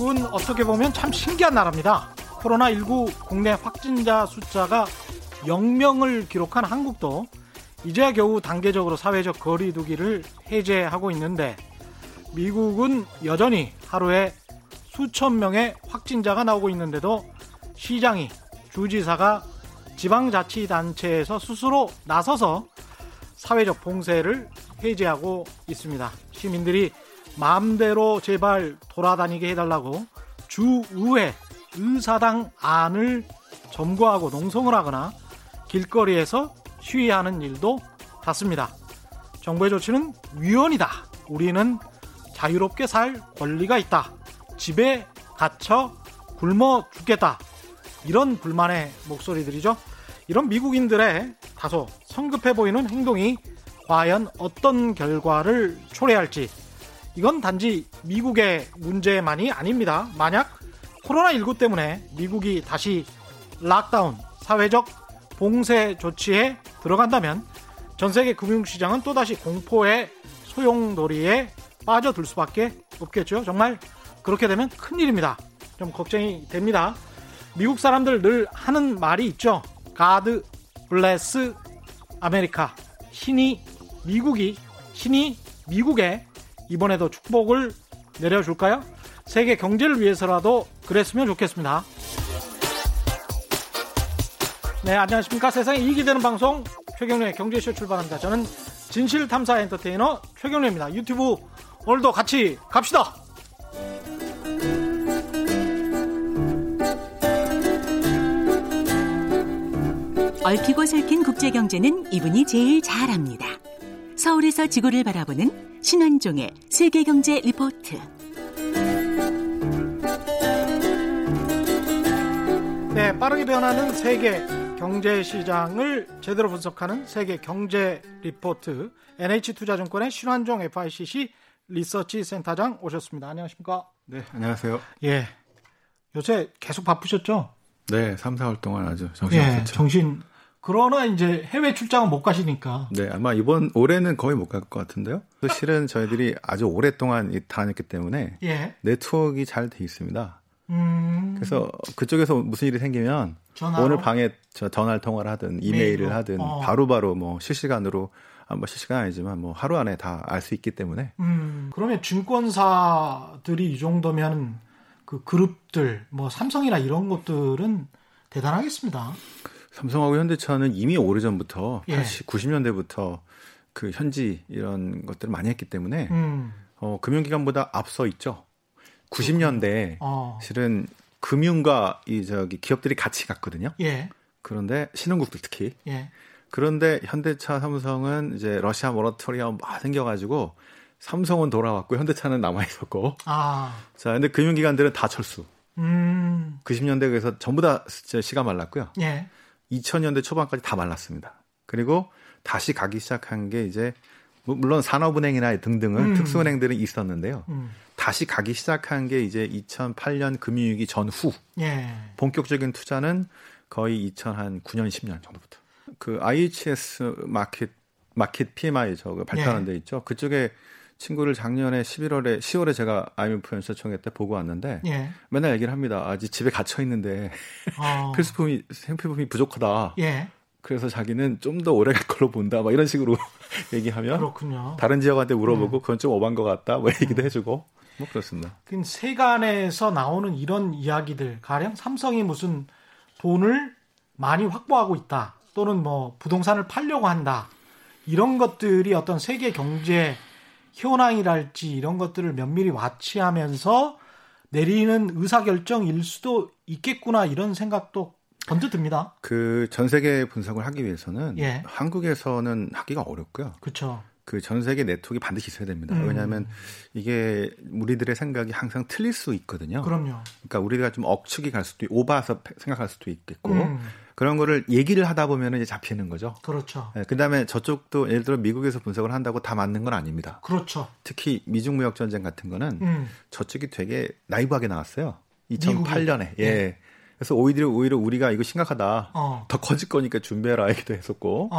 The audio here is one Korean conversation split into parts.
미국은 어떻게 보면 참 신기한 나라입니다. 코로나19 국내 확진자 숫자가 0명을 기록한 한국도 이제야 겨우 단계적으로 사회적 거리 두기를 해제하고 있는데, 미국은 여전히 하루에 수천 명의 확진자가 나오고 있는데도 시장이, 주지사가 지방자치단체에서 스스로 나서서 사회적 봉쇄를 해제하고 있습니다. 시민들이 마음대로 제발 돌아다니게 해달라고 주의회 의사당 안을 점거하고 농성을 하거나 길거리에서 시위하는 일도 잦습니다. 정부의 조치는 위헌이다, 우리는 자유롭게 살 권리가 있다, 집에 갇혀 굶어 죽겠다, 이런 불만의 목소리들이죠. 이런 미국인들의 다소 성급해 보이는 행동이 과연 어떤 결과를 초래할지, 이건 단지 미국의 문제만이 아닙니다. 만약 코로나19 때문에 미국이 다시 락다운, 사회적 봉쇄 조치에 들어간다면 전 세계 금융시장은 또다시 공포의 소용돌이에 빠져들 수밖에 없겠죠. 정말 그렇게 되면 큰일입니다. 좀 걱정이 됩니다. 미국 사람들 늘 하는 말이 있죠. God bless America. 신이 미국에 이번에도 축복을 내려줄까요? 세계 경제를 위해서라도 그랬으면 좋겠습니다. 네, 안녕하십니까. 세상에 이익이 되는 방송 최경련의 경제쇼 출발합니다. 저는 진실탐사 엔터테이너 최경련입니다. 유튜브 오늘도 같이 갑시다. 얽히고 설킨 국제경제는 이분이 제일 잘합니다. 서울에서 지구를 바라보는 신한종의 세계경제 리포트. 네, 빠르게 변하는 세계 경제시장을 제대로 분석하는 세계 경제 리포트, NH투자증권의 신한종 FICC 리서치센터장 오셨습니다. 안녕하십니까? 네, 안녕하세요. 예, 요새 계속 바쁘셨죠? 네, 3, 4월 동안 아주 정신없었죠. 예, 그러나 이제 해외 출장은 못 가시니까. 네, 아마 이번 올해는 거의 못 갈 것 같은데요. 실은 저희들이 아주 오랫동안 다녔기 때문에 예, 네트워크가 잘 돼 있습니다. 그래서 그쪽에서 무슨 일이 생기면 전화로? 오늘 방에 전화를 통화를 하든 이메일을 하든 바로바로 뭐 실시간으로, 뭐 실시간 아니지만 뭐 하루 안에 다 알 수 있기 때문에. 그러면 증권사들이 이 정도면 그 그룹들, 뭐 삼성이나 이런 것들은 대단하겠습니다. 삼성하고 현대차는 이미 오래전부터 90년대부터 그 현지 이런 것들을 많이 했기 때문에 금융기관보다 앞서 있죠. 90년대에 실은 금융과 이 기업들이 같이 갔거든요. 예. 그런데 신흥국들 특히. 예. 그런데 현대차, 삼성은 이제 러시아 모라토리엄 막 생겨가지고 삼성은 돌아왔고 현대차는 남아 있었고. 아. 자, 근데 금융기관들은 다 철수. 90년대 그래서 전부 다 씨가 말랐고요. 예. 2000년대 초반까지 다 말랐습니다. 그리고 다시 가기 시작한 게 이제 물론 산업은행이나 등등은 특수은행들은 있었는데요. 다시 가기 시작한 게 이제 2008년 금융위기 전후. 예. 본격적인 투자는 거의 2009년, 10년 정도부터. 그 IHS 마켓 PMI 발표하는 데 있죠. 그쪽에 친구를 작년에 10월에 제가 IMF 연설총회 때 보고 왔는데 예, 맨날 얘기를 합니다. 아, 집에 갇혀 있는데 생필품이 부족하다. 예. 그래서 자기는 좀 더 오래 갈 걸로 본다, 막 이런 식으로 얘기하면 그렇군요. 다른 지역한테 물어보고 그건 좀 오반 것 같다, 뭐 얘기도 해주고 뭐 그렇습니다. 그 세간에서 나오는 이런 이야기들, 가령 삼성이 무슨 돈을 많이 확보하고 있다, 또는 뭐 부동산을 팔려고 한다, 이런 것들이 어떤 세계 경제 현황이랄지 이런 것들을 면밀히 와치하면서 내리는 의사결정일 수도 있겠구나, 이런 생각도 번뜩 듭니다. 그 전 세계 분석을 하기 위해서는 예, 한국에서는 하기가 어렵고요. 그렇죠. 그 전 세계 네트워크가 반드시 있어야 됩니다. 왜냐하면 이게 우리들의 생각이 항상 틀릴 수 있거든요. 그럼요. 그러니까 우리가 좀 억측이 갈 수도 있고 오바해서 생각할 수도 있겠고 그런 거를 얘기를 하다 보면 이제 잡히는 거죠. 그렇죠. 네, 그다음에 저쪽도 예를 들어 미국에서 분석을 한다고 다 맞는 건 아닙니다. 그렇죠. 특히 미중 무역 전쟁 같은 거는 저쪽이 되게 나이브하게 나왔어요. 2008년에. 예. 그래서 오히려 우리가 이거 심각하다. 더 커질 거니까 준비해라 얘기도 했었고.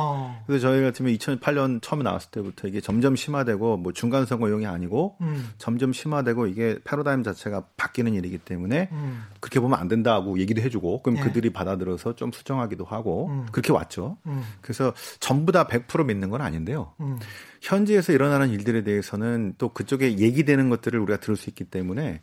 그래서 저희 같으면 2008년 처음에 나왔을 때부터 이게 점점 심화되고 뭐 중간 선거용이 아니고 점점 심화되고 이게 패러다임 자체가 바뀌는 일이기 때문에 그렇게 보면 안 된다고 얘기도 해주고 그럼 예. 그들이 받아들여서 좀 수정하기도 하고 그렇게 왔죠. 그래서 전부 다 100% 믿는 건 아닌데요. 현지에서 일어나는 일들에 대해서는 또 그쪽에 얘기되는 것들을 우리가 들을 수 있기 때문에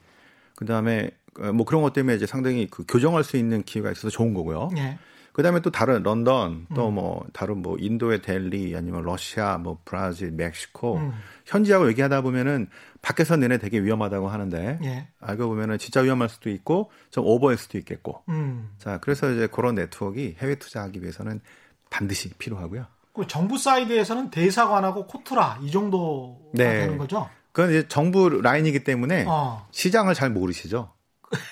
그다음에 뭐 그런 것 때문에 이제 상당히 그 교정할 수 있는 기회가 있어서 좋은 거고요. 예. 그다음에 또 다른 런던, 또 뭐 다른 뭐 인도의 델리 아니면 러시아, 뭐 브라질, 멕시코 현지하고 얘기하다 보면은 밖에서 내내 되게 위험하다고 하는데 예. 알고 보면은 진짜 위험할 수도 있고 좀 오버일 수도 있겠고. 자 그래서 이제 그런 네트워크가 해외 투자하기 위해서는 반드시 필요하고요. 정부 사이드에서는 대사관하고 코트라 이 정도가 네. 되는 거죠? 그건 이제 정부 라인이기 때문에 시장을 잘 모르시죠.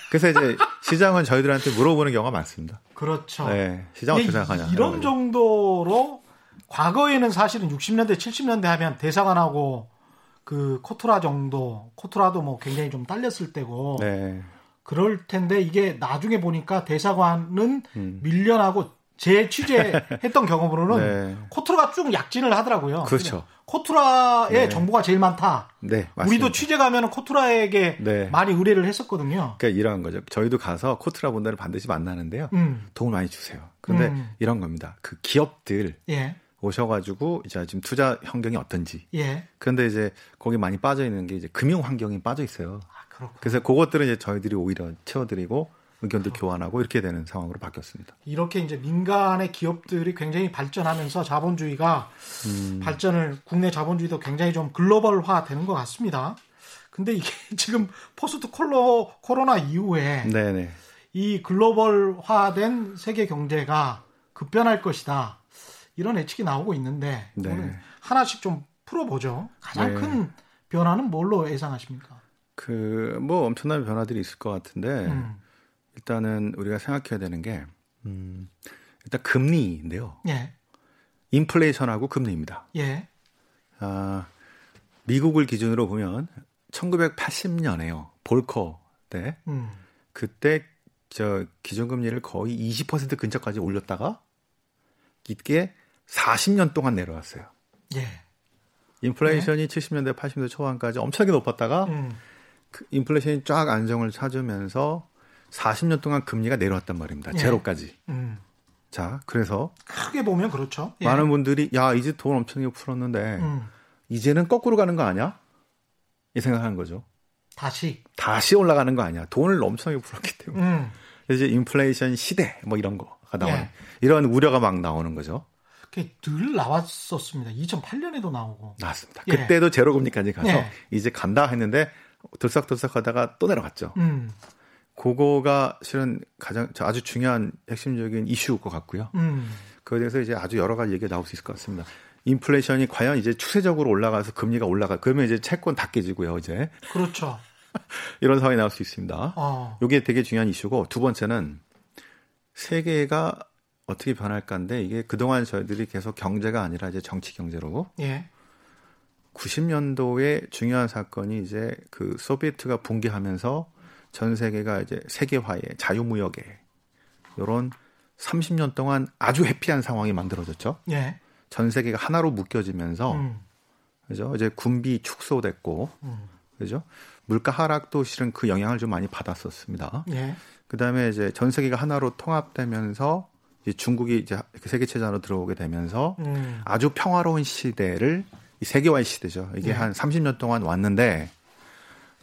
그래서 이제 시장은 저희들한테 물어보는 경우가 많습니다. 그렇죠. 네, 시장은 어떻게 생각하냐. 이런 정도로 과거에는 사실은 60년대, 70년대 하면 대사관하고 그 코트라 정도, 코트라도 뭐 굉장히 좀 딸렸을 때고 네. 그럴 텐데 이게 나중에 보니까 대사관은 밀려나고 제 취재했던 경험으로는 네. 코트라가 쭉 약진을 하더라고요. 그렇죠. 코트라에 네. 정보가 제일 많다. 네, 맞습니다. 우리도 취재 가면 코트라에게 네. 많이 의뢰를 했었거든요. 그러니까 이런 거죠. 저희도 가서 코트라 본다를 반드시 만나는데요. 도움 많이 주세요. 그런데 이런 겁니다. 그 기업들 예. 오셔가지고 이제 지금 투자 환경이 어떤지. 예. 그런데 이제 거기 많이 빠져 있는 게 이제 금융 환경이 빠져 있어요. 아, 그렇군요. 그래서 그것들은 이제 저희들이 오히려 채워드리고. 의견도 교환하고 이렇게 되는 상황으로 바뀌었습니다. 이렇게 이제 민간의 기업들이 굉장히 발전하면서 자본주의가 발전을 국내 자본주의도 굉장히 좀 글로벌화 되는 것 같습니다. 근데 이게 지금 포스트 코로나 이후에 네네. 이 글로벌화된 세계 경제가 급변할 것이다. 이런 예측이 나오고 있는데 네. 하나씩 좀 풀어보죠. 가장 네. 큰 변화는 뭘로 예상하십니까? 그 뭐 엄청난 변화들이 있을 것 같은데 일단은 우리가 생각해야 되는 게 일단 금리인데요. 예. 인플레이션하고 금리입니다. 예. 아, 미국을 기준으로 보면 1980년에요. 볼커 때. 그때 저 기준금리를 거의 20% 근처까지 올렸다가 이게 40년 동안 내려왔어요. 예. 인플레이션이 예. 70년대 80년대 초반까지 엄청나게 높았다가 그 인플레이션이 쫙 안정을 찾으면서 40년 동안 금리가 내려왔단 말입니다. 예. 제로까지. 자, 그래서 크게 보면 그렇죠. 예. 많은 분들이 야 이제 돈 엄청나게 풀었는데 이제는 거꾸로 가는 거 아니야? 이 생각하는 거죠. 다시 올라가는 거 아니야? 돈을 엄청나게 풀었기 때문에 이제 인플레이션 시대 뭐 이런 거가 나와요. 예. 이런 우려가 막 나오는 거죠. 그게 늘 나왔었습니다. 2008년에도 나오고 나왔습니다. 예. 그때도 제로금리까지 가서 예. 이제 간다 했는데 들썩들썩하다가 또 내려갔죠. 그거가 실은 가장 아주 중요한 핵심적인 이슈일 것 같고요. 그에 대해서 이제 아주 여러 가지 얘기가 나올 수 있을 것 같습니다. 인플레이션이 과연 이제 추세적으로 올라가서 금리가 올라가 그러면 이제 채권 다 깨지고요, 이제. 그렇죠. 이런 상황이 나올 수 있습니다. 이게 되게 중요한 이슈고 두 번째는 세계가 어떻게 변할까인데 이게 그동안 저희들이 계속 경제가 아니라 이제 정치 경제로. 예. 90년도에 중요한 사건이 이제 그 소비에트가 붕괴하면서 전 세계가 이제 세계화에 자유무역에 이런 30년 동안 아주 해피한 상황이 만들어졌죠. 예. 전 세계가 하나로 묶여지면서 그죠? 이제 군비 축소됐고 그죠? 물가 하락도 실은 그 영향을 좀 많이 받았었습니다. 예. 그다음에 이제 전 세계가 하나로 통합되면서 이제 중국이 이제 세계 체제로 들어오게 되면서 아주 평화로운 시대를 이 세계화의 시대죠. 이게 예. 한 30년 동안 왔는데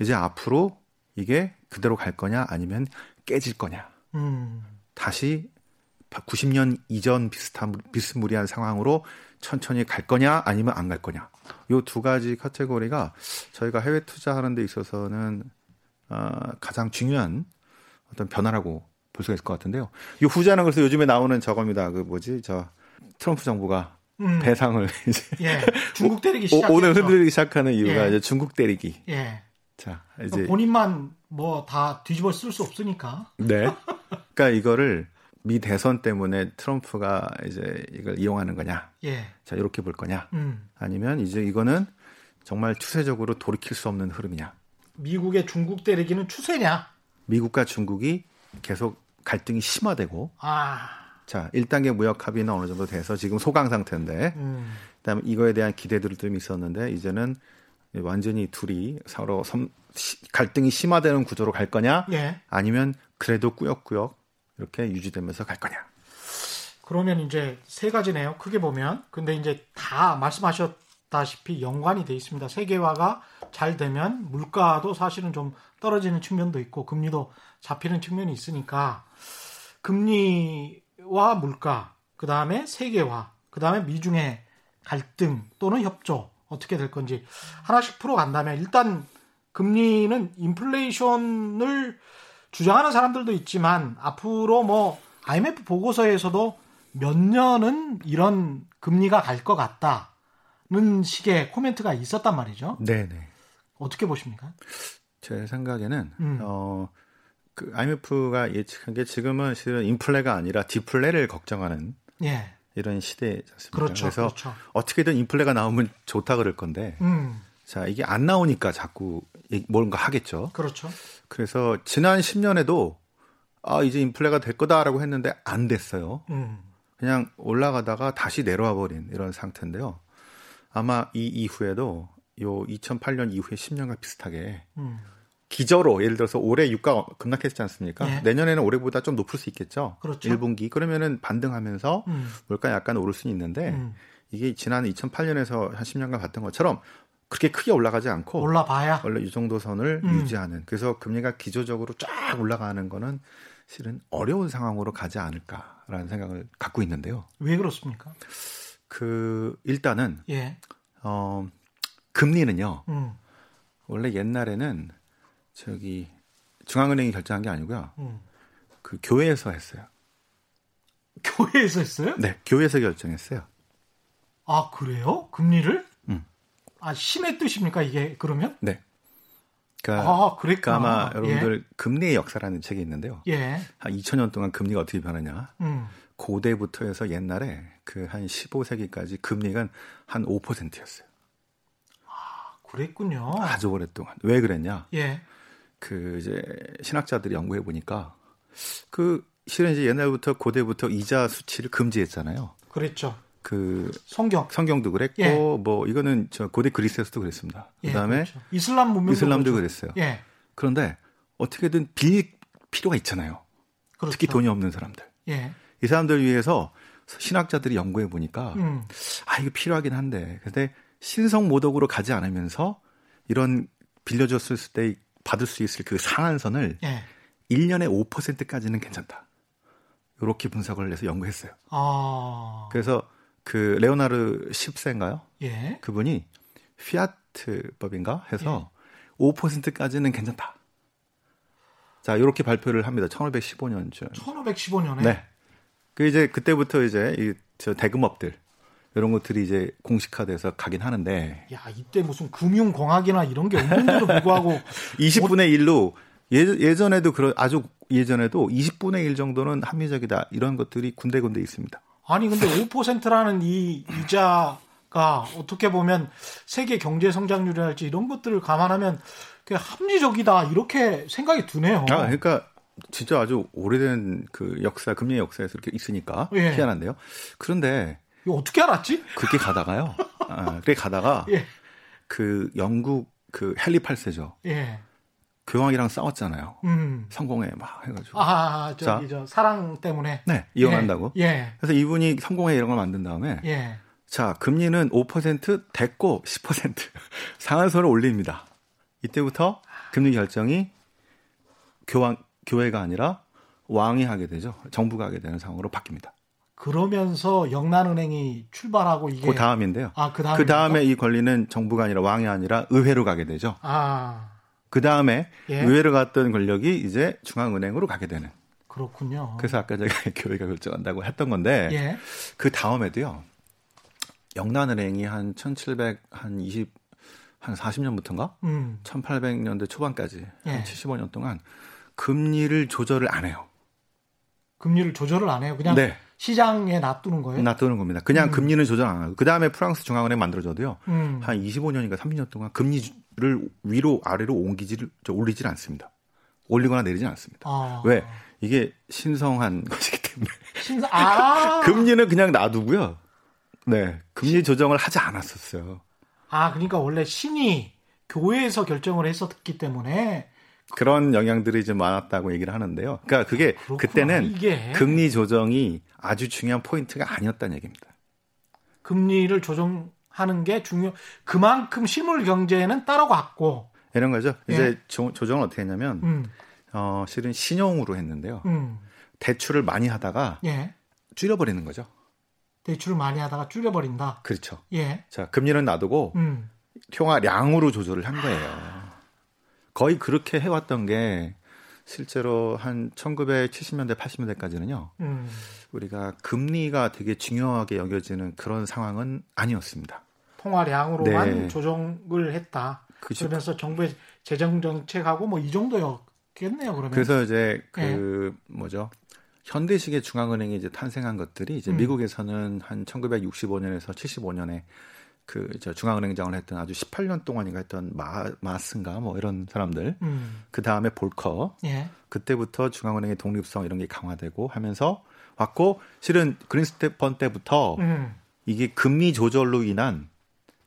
이제 앞으로 이게 그대로 갈 거냐 아니면 깨질 거냐. 다시 90년 이전 비슷한 비스무리한 상황으로 천천히 갈 거냐 아니면 안 갈 거냐. 이 두 가지 카테고리가 저희가 해외 투자하는 데 있어서는 가장 중요한 어떤 변화라고 볼 수가 있을 것 같은데요. 이 후자는 그래서 요즘에 나오는 저겁니다. 그 뭐지? 저 트럼프 정부가 배상을 이제 예, 중국 때리기 시작. 오늘 흔들리기 시작하는 이유가 예. 이제 중국 때리기. 예. 자, 이제 본인만 뭐 다 뒤집어 쓸 수 없으니까. 네. 그러니까 이거를 미 대선 때문에 트럼프가 이제 이걸 이용하는 거냐. 예. 자, 이렇게 볼 거냐. 아니면 이제 이거는 정말 추세적으로 돌이킬 수 없는 흐름이냐. 미국의 중국 때리기는 추세냐. 미국과 중국이 계속 갈등이 심화되고 자 1단계 무역 합의는 어느 정도 돼서 지금 소강 상태인데 그다음에 이거에 대한 기대들도 좀 있었는데 이제는 완전히 둘이 서로 갈등이 심화되는 구조로 갈 거냐 예. 아니면 그래도 꾸역꾸역 이렇게 유지되면서 갈 거냐. 그러면 이제 세 가지네요. 크게 보면. 근데 이제 다 말씀하셨다시피 연관이 돼 있습니다. 세계화가 잘 되면 물가도 사실은 좀 떨어지는 측면도 있고 금리도 잡히는 측면이 있으니까 금리와 물가, 그다음에 세계화, 그다음에 미중의 갈등 또는 협조 어떻게 될 건지 하나씩 풀어간다면 일단 금리는 인플레이션을 주장하는 사람들도 있지만 앞으로 뭐 IMF 보고서에서도 몇 년은 이런 금리가 갈 것 같다는 식의 코멘트가 있었단 말이죠. 네네. 어떻게 보십니까? 제 생각에는 그 IMF가 예측한 게 지금은 실은 인플레가 아니라 디플레를 걱정하는 예. 이런 시대지 않습니까? 그렇죠, 그래서 그렇죠. 어떻게든 인플레가 나오면 좋다 그럴 건데 자 이게 안 나오니까 자꾸 뭔가 하겠죠. 그렇죠. 그래서 지난 10년에도 아, 이제 인플레가 될 거다라고 했는데 안 됐어요. 그냥 올라가다가 다시 내려와 버린 이런 상태인데요. 아마 이 이후에도 요 2008년 이후에 10년과 비슷하게 기저로 예를 들어서 올해 유가 급락했지 않습니까? 예. 내년에는 올해보다 좀 높을 수 있겠죠. 그렇죠. 1분기. 그러면은 반등하면서 물가 약간 오를 수는 있는데 이게 지난 2008년에서 한 10년간 봤던 것처럼 그렇게 크게 올라가지 않고 올라봐야 원래 이 정도 선을 유지하는 그래서 금리가 기조적으로 쫙 올라가는 거는 실은 어려운 상황으로 가지 않을까라는 생각을 갖고 있는데요. 왜 그렇습니까? 그 일단은 예. 금리는요. 원래 옛날에는 저기 중앙은행이 결정한 게 아니고요. 그 교회에서 했어요. 교회에서 했어요? 네, 교회에서 결정했어요. 아 그래요? 금리를? 아, 신의 뜻입니까, 이게, 그러면? 네. 그러니까, 아, 그러니까 아마 여러분들 예. 금리의 역사라는 책이 있는데요. 예. 한 2000년 동안 금리가 어떻게 변하냐. 고대부터 해서 옛날에 그 한 15세기까지 금리가 한 5%였어요. 아, 그랬군요. 아주 오랫동안. 왜 그랬냐. 예. 그 이제 신학자들이 연구해보니까 그 실은 이제 옛날부터 고대부터 이자 수치를 금지했잖아요. 그랬죠. 그 성경도 그랬고 예. 뭐 이거는 저 고대 그리스에서도 그랬습니다. 예, 그다음에 그렇죠. 이슬람 문명도 이슬람도 그랬어요. 예. 그런데 어떻게든 빌릴 필요가 있잖아요. 그렇죠. 특히 돈이 없는 사람들. 예. 이 사람들 위해서 신학자들이 연구해 보니까 아 이거 필요하긴 한데 근데 신성 모독으로 가지 않으면서 이런 빌려줬을 때 받을 수 있을 그 상한선을 예. 1년에 5%까지는 괜찮다. 이렇게 분석을 해서 연구했어요. 아. 그래서 그 레오나르 10세인가요? 예. 그분이 피아트법인가 해서 예. 5%까지는 괜찮다. 자, 이렇게 발표를 합니다. 1515년쯤. 1515년에. 네. 그 이제 그때부터 이제 이 대금업들 이런 것들이 이제 공식화돼서 가긴 하는데. 야, 이때 무슨 금융공학이나 이런 게 없는데도 불구하고 20분의 1로 예전에도 아주 예전에도 20분의 1 정도는 합리적이다 이런 것들이 군데군데 있습니다. 아니 근데 5%라는 이 이자가 어떻게 보면 세계 경제 성장률이랄지 이런 것들을 감안하면 그게 합리적이다 이렇게 생각이 드네요. 아 그러니까 진짜 아주 오래된 그 역사 금리 역사에서 이렇게 있으니까 예. 희한한데요. 그런데 이거 어떻게 알았지? 그렇게 가다가요. 아, 그렇게 가다가 예. 그 영국 그 헨리 8세죠. 예. 교황이랑 싸웠잖아요. 성공회 막 해가지고. 아, 저 사랑 때문에. 네, 이혼한다고. 예, 예. 그래서 이분이 성공회 이런 걸 만든 다음에. 예. 자, 금리는 5% 됐고 10% 상한선을 올립니다. 이때부터 금리 결정이 교회가 아니라 왕이 하게 되죠. 정부가 하게 되는 상황으로 바뀝니다. 그러면서 영란은행이 출발하고 이게. 그 다음인데요. 아, 그 다음에 이 권리는 정부가 아니라 왕이 아니라 의회로 가게 되죠. 아. 그 다음에 예. 의회로 갔던 권력이 이제 중앙은행으로 가게 되는. 그렇군요. 그래서 아까 제가 교회가 결정한다고 했던 건데 예. 그 다음에도요. 영란은행이 한 1740년부터인가 1800년대 초반까지 예. 한 75년 동안 금리를 조절을 안 해요. 금리를 조절을 안 해요? 그냥 네. 시장에 놔두는 거예요? 놔두는 겁니다. 그냥 금리는 조절 안 하고. 그 다음에 프랑스 중앙은행 만들어져도요. 한 25년인가 30년 동안 금리를 위로 아래로 올리질 않습니다. 올리거나 내리진 않습니다. 아. 왜? 이게 신성한 것이기 때문에. 금리는 그냥 놔두고요. 네, 금리 조정을 하지 않았었어요. 아, 그러니까 원래 신이 교회에서 결정을 했었기 때문에 그런 영향들이 좀 많았다고 얘기를 하는데요. 그러니까 그게 그렇구나. 그때는 이게. 금리 조정이 아주 중요한 포인트가 아니었다는 얘기입니다. 금리를 조정하는 게 중요. 그만큼 실물 경제에는 따라갔고 이런 거죠. 이제 조정을 어떻게 했냐면 실은 신용으로 했는데요. 대출을 많이 하다가 줄여버리는 거죠. 대출을 많이 하다가 줄여버린다. 그렇죠. 예. 자, 금리는 놔두고 통화량으로 조절을 한 거예요. 거의 그렇게 해왔던 게 실제로 한 1970년대, 80년대까지는요. 우리가 금리가 되게 중요하게 여겨지는 그런 상황은 아니었습니다. 통화량으로만 조정을 했다. 그쵸. 그러면서 정부의 재정 정책하고 뭐 이 정도였겠네요. 그러면. 그래서 이제 그 뭐죠? 현대식의 중앙은행이 이제 탄생한 것들이 이제 미국에서는 한 1965년에서 75년에 그 저 중앙은행장을 했던 아주 18년 동안인가 했던 마슨가 뭐 이런 사람들 그 다음에 볼커 그때부터 중앙은행의 독립성 이런 게 강화되고 하면서 왔고 실은 그린스테펀 때부터 이게 금리 조절로 인한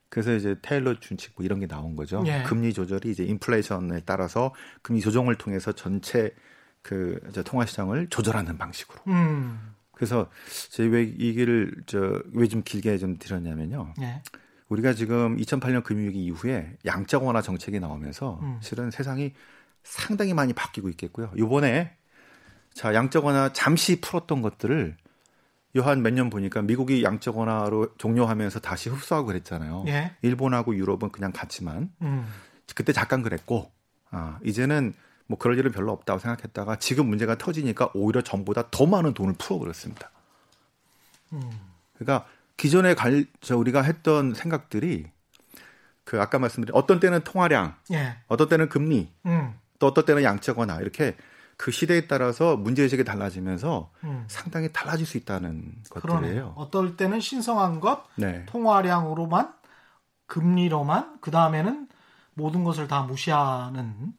그래서 이제 테일러 준칙 뭐 이런 게 나온 거죠. 예. 금리 조절이 이제 인플레이션에 따라서 금리 조정을 통해서 전체 그 통화 시장을 조절하는 방식으로. 그래서 제가 왜 얘기를 왜 좀 길게 좀 드렸냐면요. 예. 우리가 지금 2008년 금융위기 이후에 양적완화 정책이 나오면서 실은 세상이 상당히 많이 바뀌고 있겠고요. 이번에 자 양적완화 잠시 풀었던 것들을 요 한 몇 년 보니까 미국이 양적완화로 종료하면서 다시 흡수하고 그랬잖아요. 예. 일본하고 유럽은 그냥 갔지만 그때 잠깐 그랬고 아, 이제는 뭐 그럴 일은 별로 없다고 생각했다가 지금 문제가 터지니까 오히려 전보다 더 많은 돈을 풀어버렸습니다. 그러니까 기존에 우리가 했던 생각들이 그 아까 말씀드린 어떤 때는 통화량, 어떤 때는 금리, 또 어떤 때는 양적완화 이렇게 그 시대에 따라서 문제의식이 달라지면서 상당히 달라질 수 있다는 것들이에요. 어떨 때는 신성한 것, 통화량으로만, 금리로만, 그 다음에는 모든 것을 다 무시하는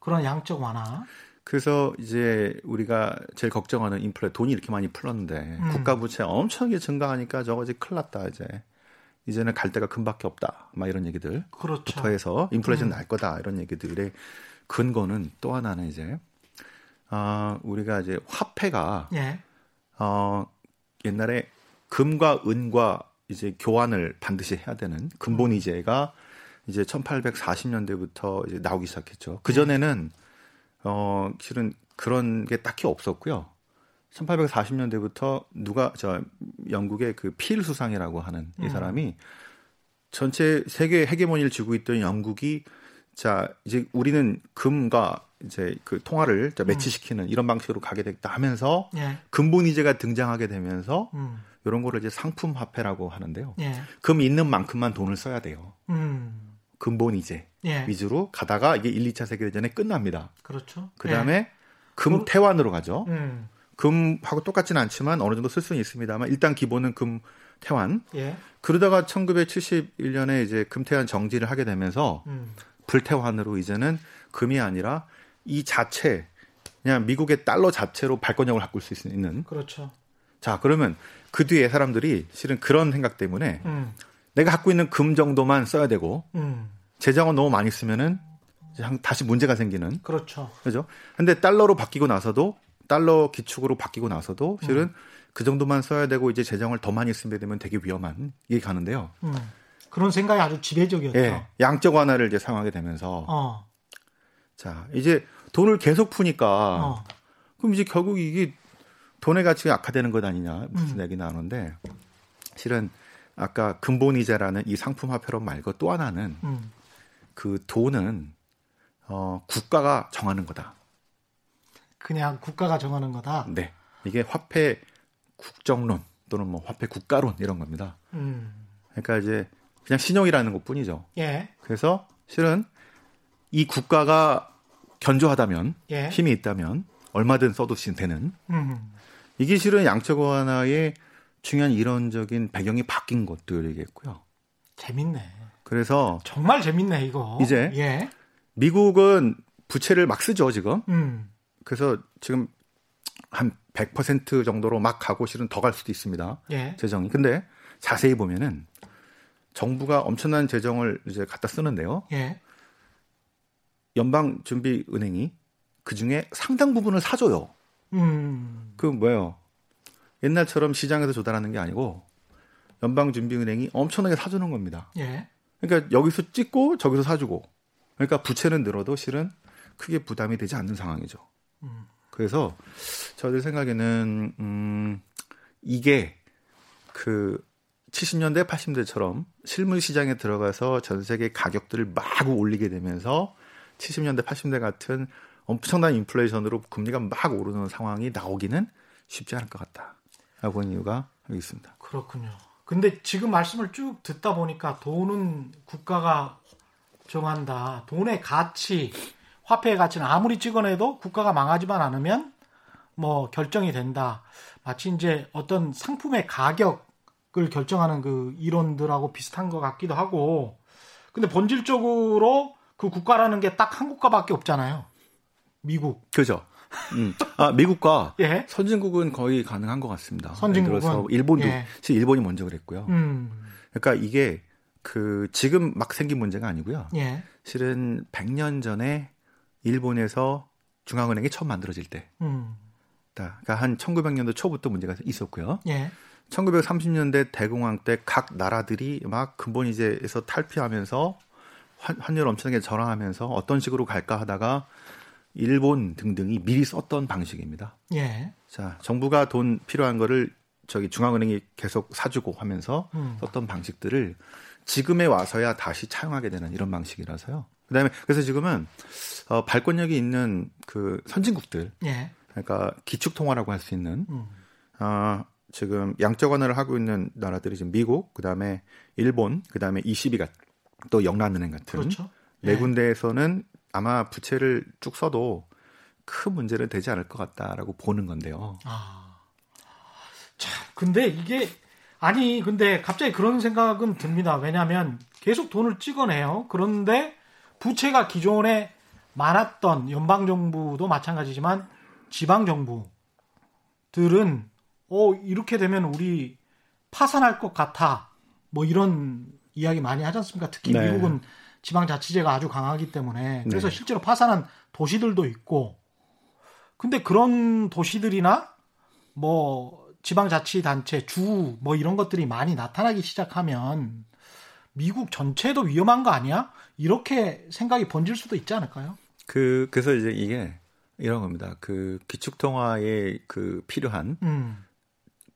그런 양적 완화. 그래서 이제 우리가 제일 걱정하는 인플레 돈이 이렇게 많이 풀렸는데 국가 부채 엄청나게 증가하니까 저거 이제 큰일 났다 이제는 갈 데가 금밖에 없다 막 이런 얘기들. 그렇죠. 해서 인플레이션 날 거다 이런 얘기들의 근거는 또 하나는 이제 우리가 이제 화폐가 옛날에 금과 은과 이제 교환을 반드시 해야 되는 금본위제가 이제 1840년대부터 이제 나오기 시작했죠. 그전에는, 실은 그런 게 딱히 없었고요. 1840년대부터 영국의 그 필 수상이라고 하는 이 사람이 전체 세계 헤게모니를 쥐고 있던 영국이 자, 이제 우리는 금과 이제 그 통화를 매치시키는 이런 방식으로 가게 됐다 하면서 금본위제가 등장하게 되면서 이런 거를 이제 상품 화폐라고 하는데요. 금 있는 만큼만 돈을 써야 돼요. 금본위제 위주로 가다가 이게 1, 2차 세계대전에 끝납니다. 그렇죠. 그 다음에 금태환으로 가죠. 금하고 똑같진 않지만 어느 정도 쓸 수는 있습니다만 일단 기본은 금태환. 그러다가 1971년에 이제 금태환 정지를 하게 되면서 불태환으로 이제는 금이 아니라 이 자체, 그냥 미국의 달러 자체로 발권력을 바꿀 수 있는. 그렇죠. 자, 그러면 그 뒤에 사람들이 실은 그런 생각 때문에 내가 갖고 있는 금 정도만 써야 되고 재정은 너무 많이 쓰면은 다시 문제가 생기는. 그렇죠. 그죠? 근데 달러로 바뀌고 나서도 달러 기축으로 바뀌고 나서도 실은 그 정도만 써야 되고 이제 재정을 더 많이 쓰게 되면 되게 위험한 이게 가는데요. 그런 생각이 아주 지배적이었죠. 예, 양적 완화를 이제 사용하게 되면서 자 이제 돈을 계속 푸니까 그럼 이제 결국 이게 돈의 가치가 악화되는 것 아니냐 무슨 얘기 나오는데 실은 아까 금본위제라는 이 상품화폐론 말고 또 하나는 그 돈은 국가가 정하는 거다. 그냥 국가가 정하는 거다. 네, 이게 화폐 국정론 또는 뭐 화폐 국가론 이런 겁니다. 그러니까 이제 그냥 신용이라는 것뿐이죠. 예. 그래서 실은 이 국가가 견조하다면 힘이 있다면 얼마든 써도 되는 이게 실은 양적 완화의 중요한 이론적인 배경이 바뀐 것들이겠고요. 재밌네. 그래서 정말 재밌네 이거. 이제 미국은 부채를 막 쓰죠 지금. 그래서 지금 한 100% 정도로 막 가고 실은 더 갈 수도 있습니다. 예. 재정이. 근데 자세히 보면은 정부가 엄청난 재정을 이제 갖다 쓰는데요. 예. 연방준비은행이 그 중에 상당 부분을 사줘요. 그 뭐예요? 옛날처럼 시장에서 조달하는 게 아니고 연방준비은행이 엄청나게 사주는 겁니다. 예. 그러니까 여기서 찍고 저기서 사주고. 그러니까 부채는 늘어도 실은 크게 부담이 되지 않는 상황이죠. 그래서 저들 생각에는 이게 그 70년대, 80년대처럼 실물 시장에 들어가서 전 세계 가격들을 마구 올리게 되면서 70년대, 80년대 같은 엄청난 인플레이션으로 금리가 막 오르는 상황이 나오기는 쉽지 않을 것 같다라고 하는 이유가 여기 있습니다. 그렇군요. 근데 지금 말씀을 쭉 듣다 보니까 돈은 국가가 정한다. 돈의 가치, 화폐의 가치는 아무리 찍어내도 국가가 망하지만 않으면 뭐 결정이 된다. 마치 이제 어떤 상품의 가격을 결정하는 그 이론들하고 비슷한 것 같기도 하고. 근데 본질적으로 그 국가라는 게 딱 한 국가밖에 없잖아요. 미국. 그죠. 아, 미국과 예? 선진국은 거의 가능한 것 같습니다. 선진국은. 예를 들어서 일본도, 예. 일본이 먼저 그랬고요. 그러니까 이게 그 지금 막 생긴 문제가 아니고요. 예. 실은 100년 전에 일본에서 중앙은행이 처음 만들어질 때. 그러니까 한 1900년도 초부터 문제가 있었고요. 예. 1930년대 대공황 때 각 나라들이 막 금본위제에서 탈피하면서 환율 엄청나게 절하하면서 어떤 식으로 갈까 하다가 일본 등등이 미리 썼던 방식입니다. 예. 자, 정부가 돈 필요한 거를 저기 중앙은행이 계속 사주고 하면서 썼던 방식들을 지금에 와서야 다시 차용하게 되는 이런 방식이라서요. 그다음에 그래서 지금은 발권력이 있는 그 선진국들, 예. 그러니까 기축통화라고 할 수 있는 지금 양적완화를 하고 있는 나라들이 지금 미국, 그다음에 일본, 그다음에 ECB 같은 또 영란은행 같은 그렇죠? 네 예. 군데에서는 아마 부채를 쭉 써도 큰 문제는 되지 않을 것 같다라고 보는 건데요. 아, 참 근데 이게 아니 근데 갑자기 그런 생각은 듭니다. 왜냐하면 계속 돈을 찍어내요. 그런데 부채가 기존에 많았던 연방정부도 마찬가지지만 지방정부들은 이렇게 되면 우리 파산할 것 같아 뭐 이런 이야기 많이 하지 않습니까? 특히 네. 미국은 지방자치제가 아주 강하기 때문에 그래서 네. 실제로 파산한 도시들도 있고 근데 그런 도시들이나 뭐 지방자치단체 주 뭐 이런 것들이 많이 나타나기 시작하면 미국 전체도 위험한 거 아니야? 이렇게 생각이 번질 수도 있지 않을까요? 그래서 이제 이게 이런 겁니다. 그 기축통화에 그 필요한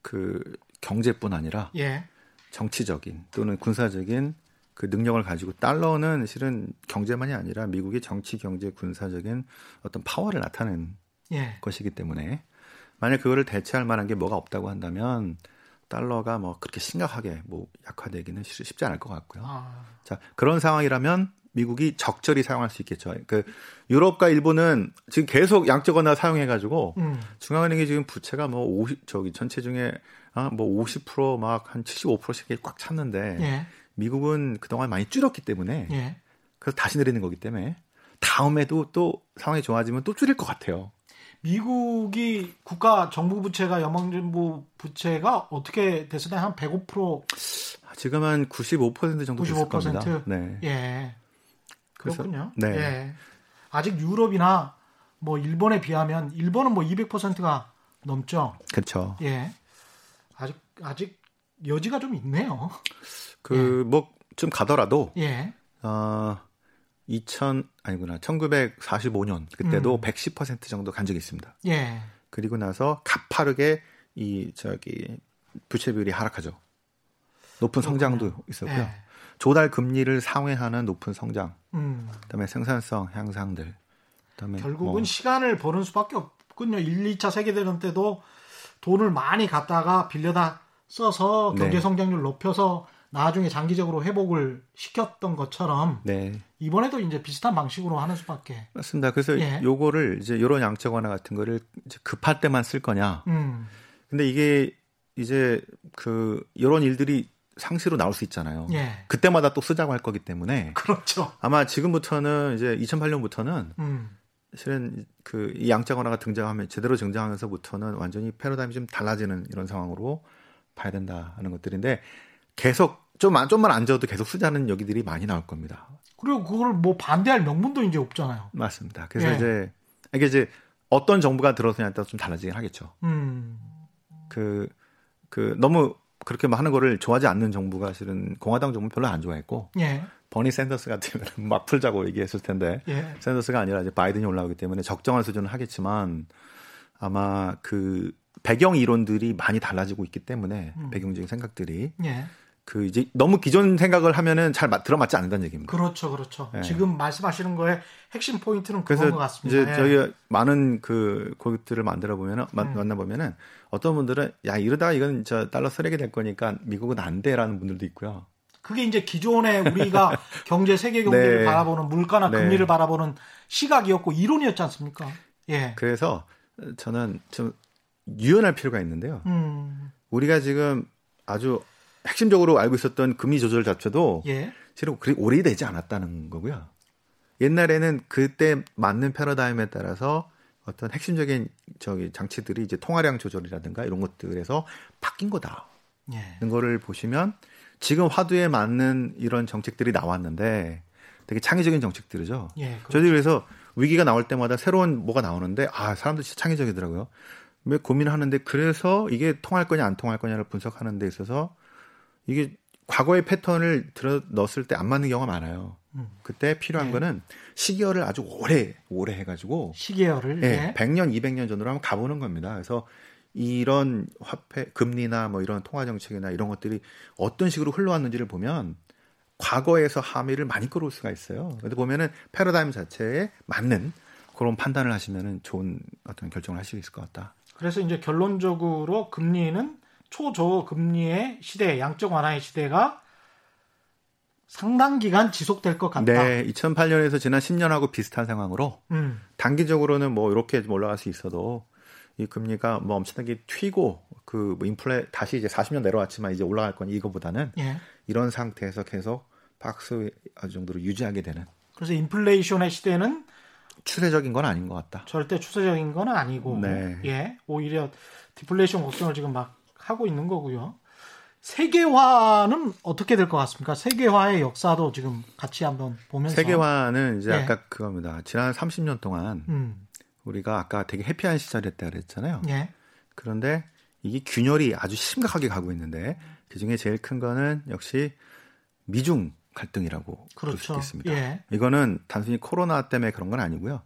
그 경제뿐 아니라 예. 정치적인 또는 군사적인 그 능력을 가지고 달러는 실은 경제만이 아니라 미국의 정치, 경제, 군사적인 어떤 파워를 나타낸 예. 것이기 때문에 만약 그거를 대체할 만한 게 뭐가 없다고 한다면 달러가 뭐 그렇게 심각하게 뭐 약화되기는 쉽지 않을 것 같고요. 아. 자, 그런 상황이라면 미국이 적절히 사용할 수 있겠죠. 그 유럽과 일본은 지금 계속 양적완화 사용해가지고 중앙은행이 지금 부채가 뭐 50 저기 전체 중에 뭐 50% 막 한 75%씩 꽉 찼는데 예. 미국은 그동안 많이 줄였기 때문에 예. 그래서 다시 내리는 거기 때문에 다음에도 또 상황이 좋아지면 또 줄일 것 같아요. 미국이 국가 정부 부채가 연방정부 부채가 어떻게 됐었나요? 한 105% 지금 한 95% 정도 됐을 겁니다. 네. 예. 그렇군요. 그래서, 네. 예. 아직 유럽이나 뭐 일본에 비하면 일본은 뭐 200%가 넘죠. 그렇죠. 예. 아직 여지가 좀 있네요. 그 뭐 좀 예. 가더라도 예. 1945년 그때도 110% 정도 간 적이 있습니다. 예. 그리고 나서 가파르게 이 저기 부채 비율이 하락하죠. 높은 성장도 있었고요. 예. 조달 금리를 상회하는 높은 성장, 그다음에 생산성 향상들, 그다음에 결국은 시간을 버는 수밖에 없군요. 1, 2차 세계대전 때도 돈을 많이 갖다가 빌려다 써서 경제 성장률 높여서 나중에 장기적으로 회복을 시켰던 것처럼 네. 이번에도 이제 비슷한 방식으로 하는 수밖에 맞습니다. 그래서 요거를 이제 이런 양적완화 같은 거를 이제 급할 때만 쓸 거냐. 근데 이게 이제 그 이런 일들이 상시로 나올 수 있잖아요. 예. 그때마다 또 쓰자고 할 거기 때문에. 그렇죠. 아마 지금부터는 이제 2008년부터는 실은 그 이 양적완화가 등장하면 제대로 등장하면서부터는 완전히 패러다임이 좀 달라지는 이런 상황으로 봐야 된다는 것들인데 계속 좀만 안 져도 계속 쓰자는 여기들이 많이 나올 겁니다. 그리고 그걸 뭐 반대할 명분도 이제 없잖아요. 맞습니다. 그래서 예. 이제 이게 이제 어떤 정부가 들어서냐에 따라 좀 달라지긴 하겠죠. 너무 그렇게 하는 거를 좋아하지 않는 정부가 실은 공화당 정부 별로 안 좋아했고 예. 버니 샌더스 같은 경우는 막 풀자고 얘기했을 텐데 예. 샌더스가 아니라 이제 바이든이 올라오기 때문에 적정한 수준은 하겠지만 아마 그 배경 이론들이 많이 달라지고 있기 때문에 배경적인 생각들이 예. 그 이제 너무 기존 생각을 하면은 잘 들어맞지 않는다는 얘기입니다. 그렇죠, 그렇죠. 예. 지금 말씀하시는 거에 핵심 포인트는 그런 것 같습니다. 그래서 이제 예. 저희 많은 그 고객들을 만나 보면은 어떤 분들은 야 이러다 이건 저 달러 쓰레기 될 거니까 미국은 안 돼라는 분들도 있고요. 그게 이제 기존에 우리가 경제 세계 경제를 네. 바라보는 물가나 네. 금리를 바라보는 시각이었고 이론이었지 않습니까? 예. 그래서 저는 좀 유연할 필요가 있는데요. 우리가 지금 아주 핵심적으로 알고 있었던 금리 조절 자체도 예. 실은 그리 오래되지 않았다는 거고요. 옛날에는 그때 맞는 패러다임에 따라서 어떤 핵심적인 장치들이 이제 통화량 조절이라든가 이런 것들에서 바뀐 거다. 예. 거를 보시면 지금 화두에 맞는 이런 정책들이 나왔는데 되게 창의적인 정책들이죠. 예, 그렇죠. 저희들이 그래서 위기가 나올 때마다 새로운 뭐가 나오는데 아 사람들 진짜 창의적이더라고요. 왜 고민을 하는데 그래서 이게 통할 거냐 안 통할 거냐를 분석하는 데 있어서 이게 과거의 패턴을 들어 넣었을 때 안 맞는 경우가 많아요. 그때 필요한 네. 거는 시계열을 아주 오래 해가지고 시계열을 네, 네. 100년, 200년 전으로 한번 가보는 겁니다. 그래서 이런 화폐 금리나 뭐 이런 통화 정책이나 이런 것들이 어떤 식으로 흘러왔는지를 보면 과거에서 함의를 많이 끌어올 수가 있어요. 그런데 보면은 패러다임 자체에 맞는 그런 판단을 하시면은 좋은 어떤 결정을 할 수 있을 것 같다. 그래서 이제 결론적으로 금리는 초저금리의 시대, 양적 완화의 시대가 상당 기간 지속될 것 같다. 네, 2008년에서 지난 10년하고 비슷한 상황으로 단기적으로는 뭐 이렇게 올라갈 수 있어도. 이 금리가 뭐 엄청나게 튀고 그 뭐 인플레 다시 이제 40년 내려왔지만 이제 올라갈 건 이거보다는 예. 이런 상태에서 계속 박스 정도로 유지하게 되는. 그래서 인플레이션의 시대는 추세적인 건 아닌 것 같다. 절대 추세적인 건 아니고 네. 예 오히려 디플레이션 걱정을 지금 막 하고 있는 거고요. 세계화는 어떻게 될 것 같습니까? 세계화의 역사도 지금 같이 한번 보면서 세계화는 이제 예. 아까 그겁니다. 지난 30년 동안. 우리가 아까 되게 해피한 시절이었다 그랬잖아요. 예. 그런데 이게 균열이 아주 심각하게 가고 있는데 그중에 제일 큰 거는 역시 미중 갈등이라고 그렇죠. 볼 수 있겠습니다. 예. 이거는 단순히 코로나 때문에 그런 건 아니고요.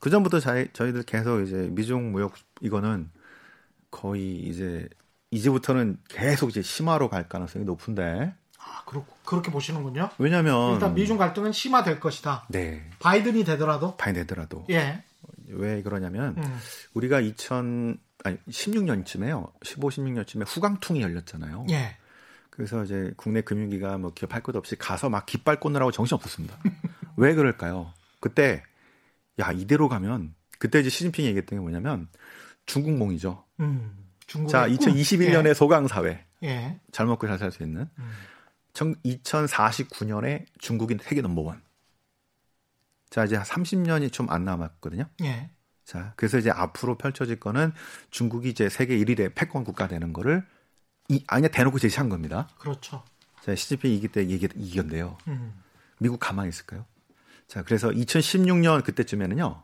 그전부터 저희들 계속 이제 미중 무역 이거는 거의 이제부터는 계속 이제 심화로 갈 가능성이 높은데 그렇게 보시는군요. 왜냐하면 일단 미중 갈등은 심화될 것이다. 네. 바이든이 되더라도. 예. 왜 그러냐면 우리가 16년쯤에요. 15, 16년쯤에 후강통이 열렸잖아요. 예. 그래서 이제 국내 금융기관 뭐 기업할 것도 없이 가서 막 깃발 꽂느라고 정신 없었습니다. 왜 그럴까요? 그때 야 이대로 가면 그때 이제 시진핑이 얘기했던 게 뭐냐면 중국몽이죠. 자 2021년에 예. 소강사회 예. 잘 먹고 잘 살 수 있는 2049년에 중국인 세계 넘버원. 자 이제 30년이 좀 안 남았거든요. 예. 자 그래서 이제 앞으로 펼쳐질 거는 중국이 이제 세계 1위의 패권 국가 되는 거를 대놓고 제시한 겁니다. 그렇죠. 자 시진핑이 이때 이겼는데요. 미국 가만히 있을까요? 자 그래서 2016년 그때쯤에는요.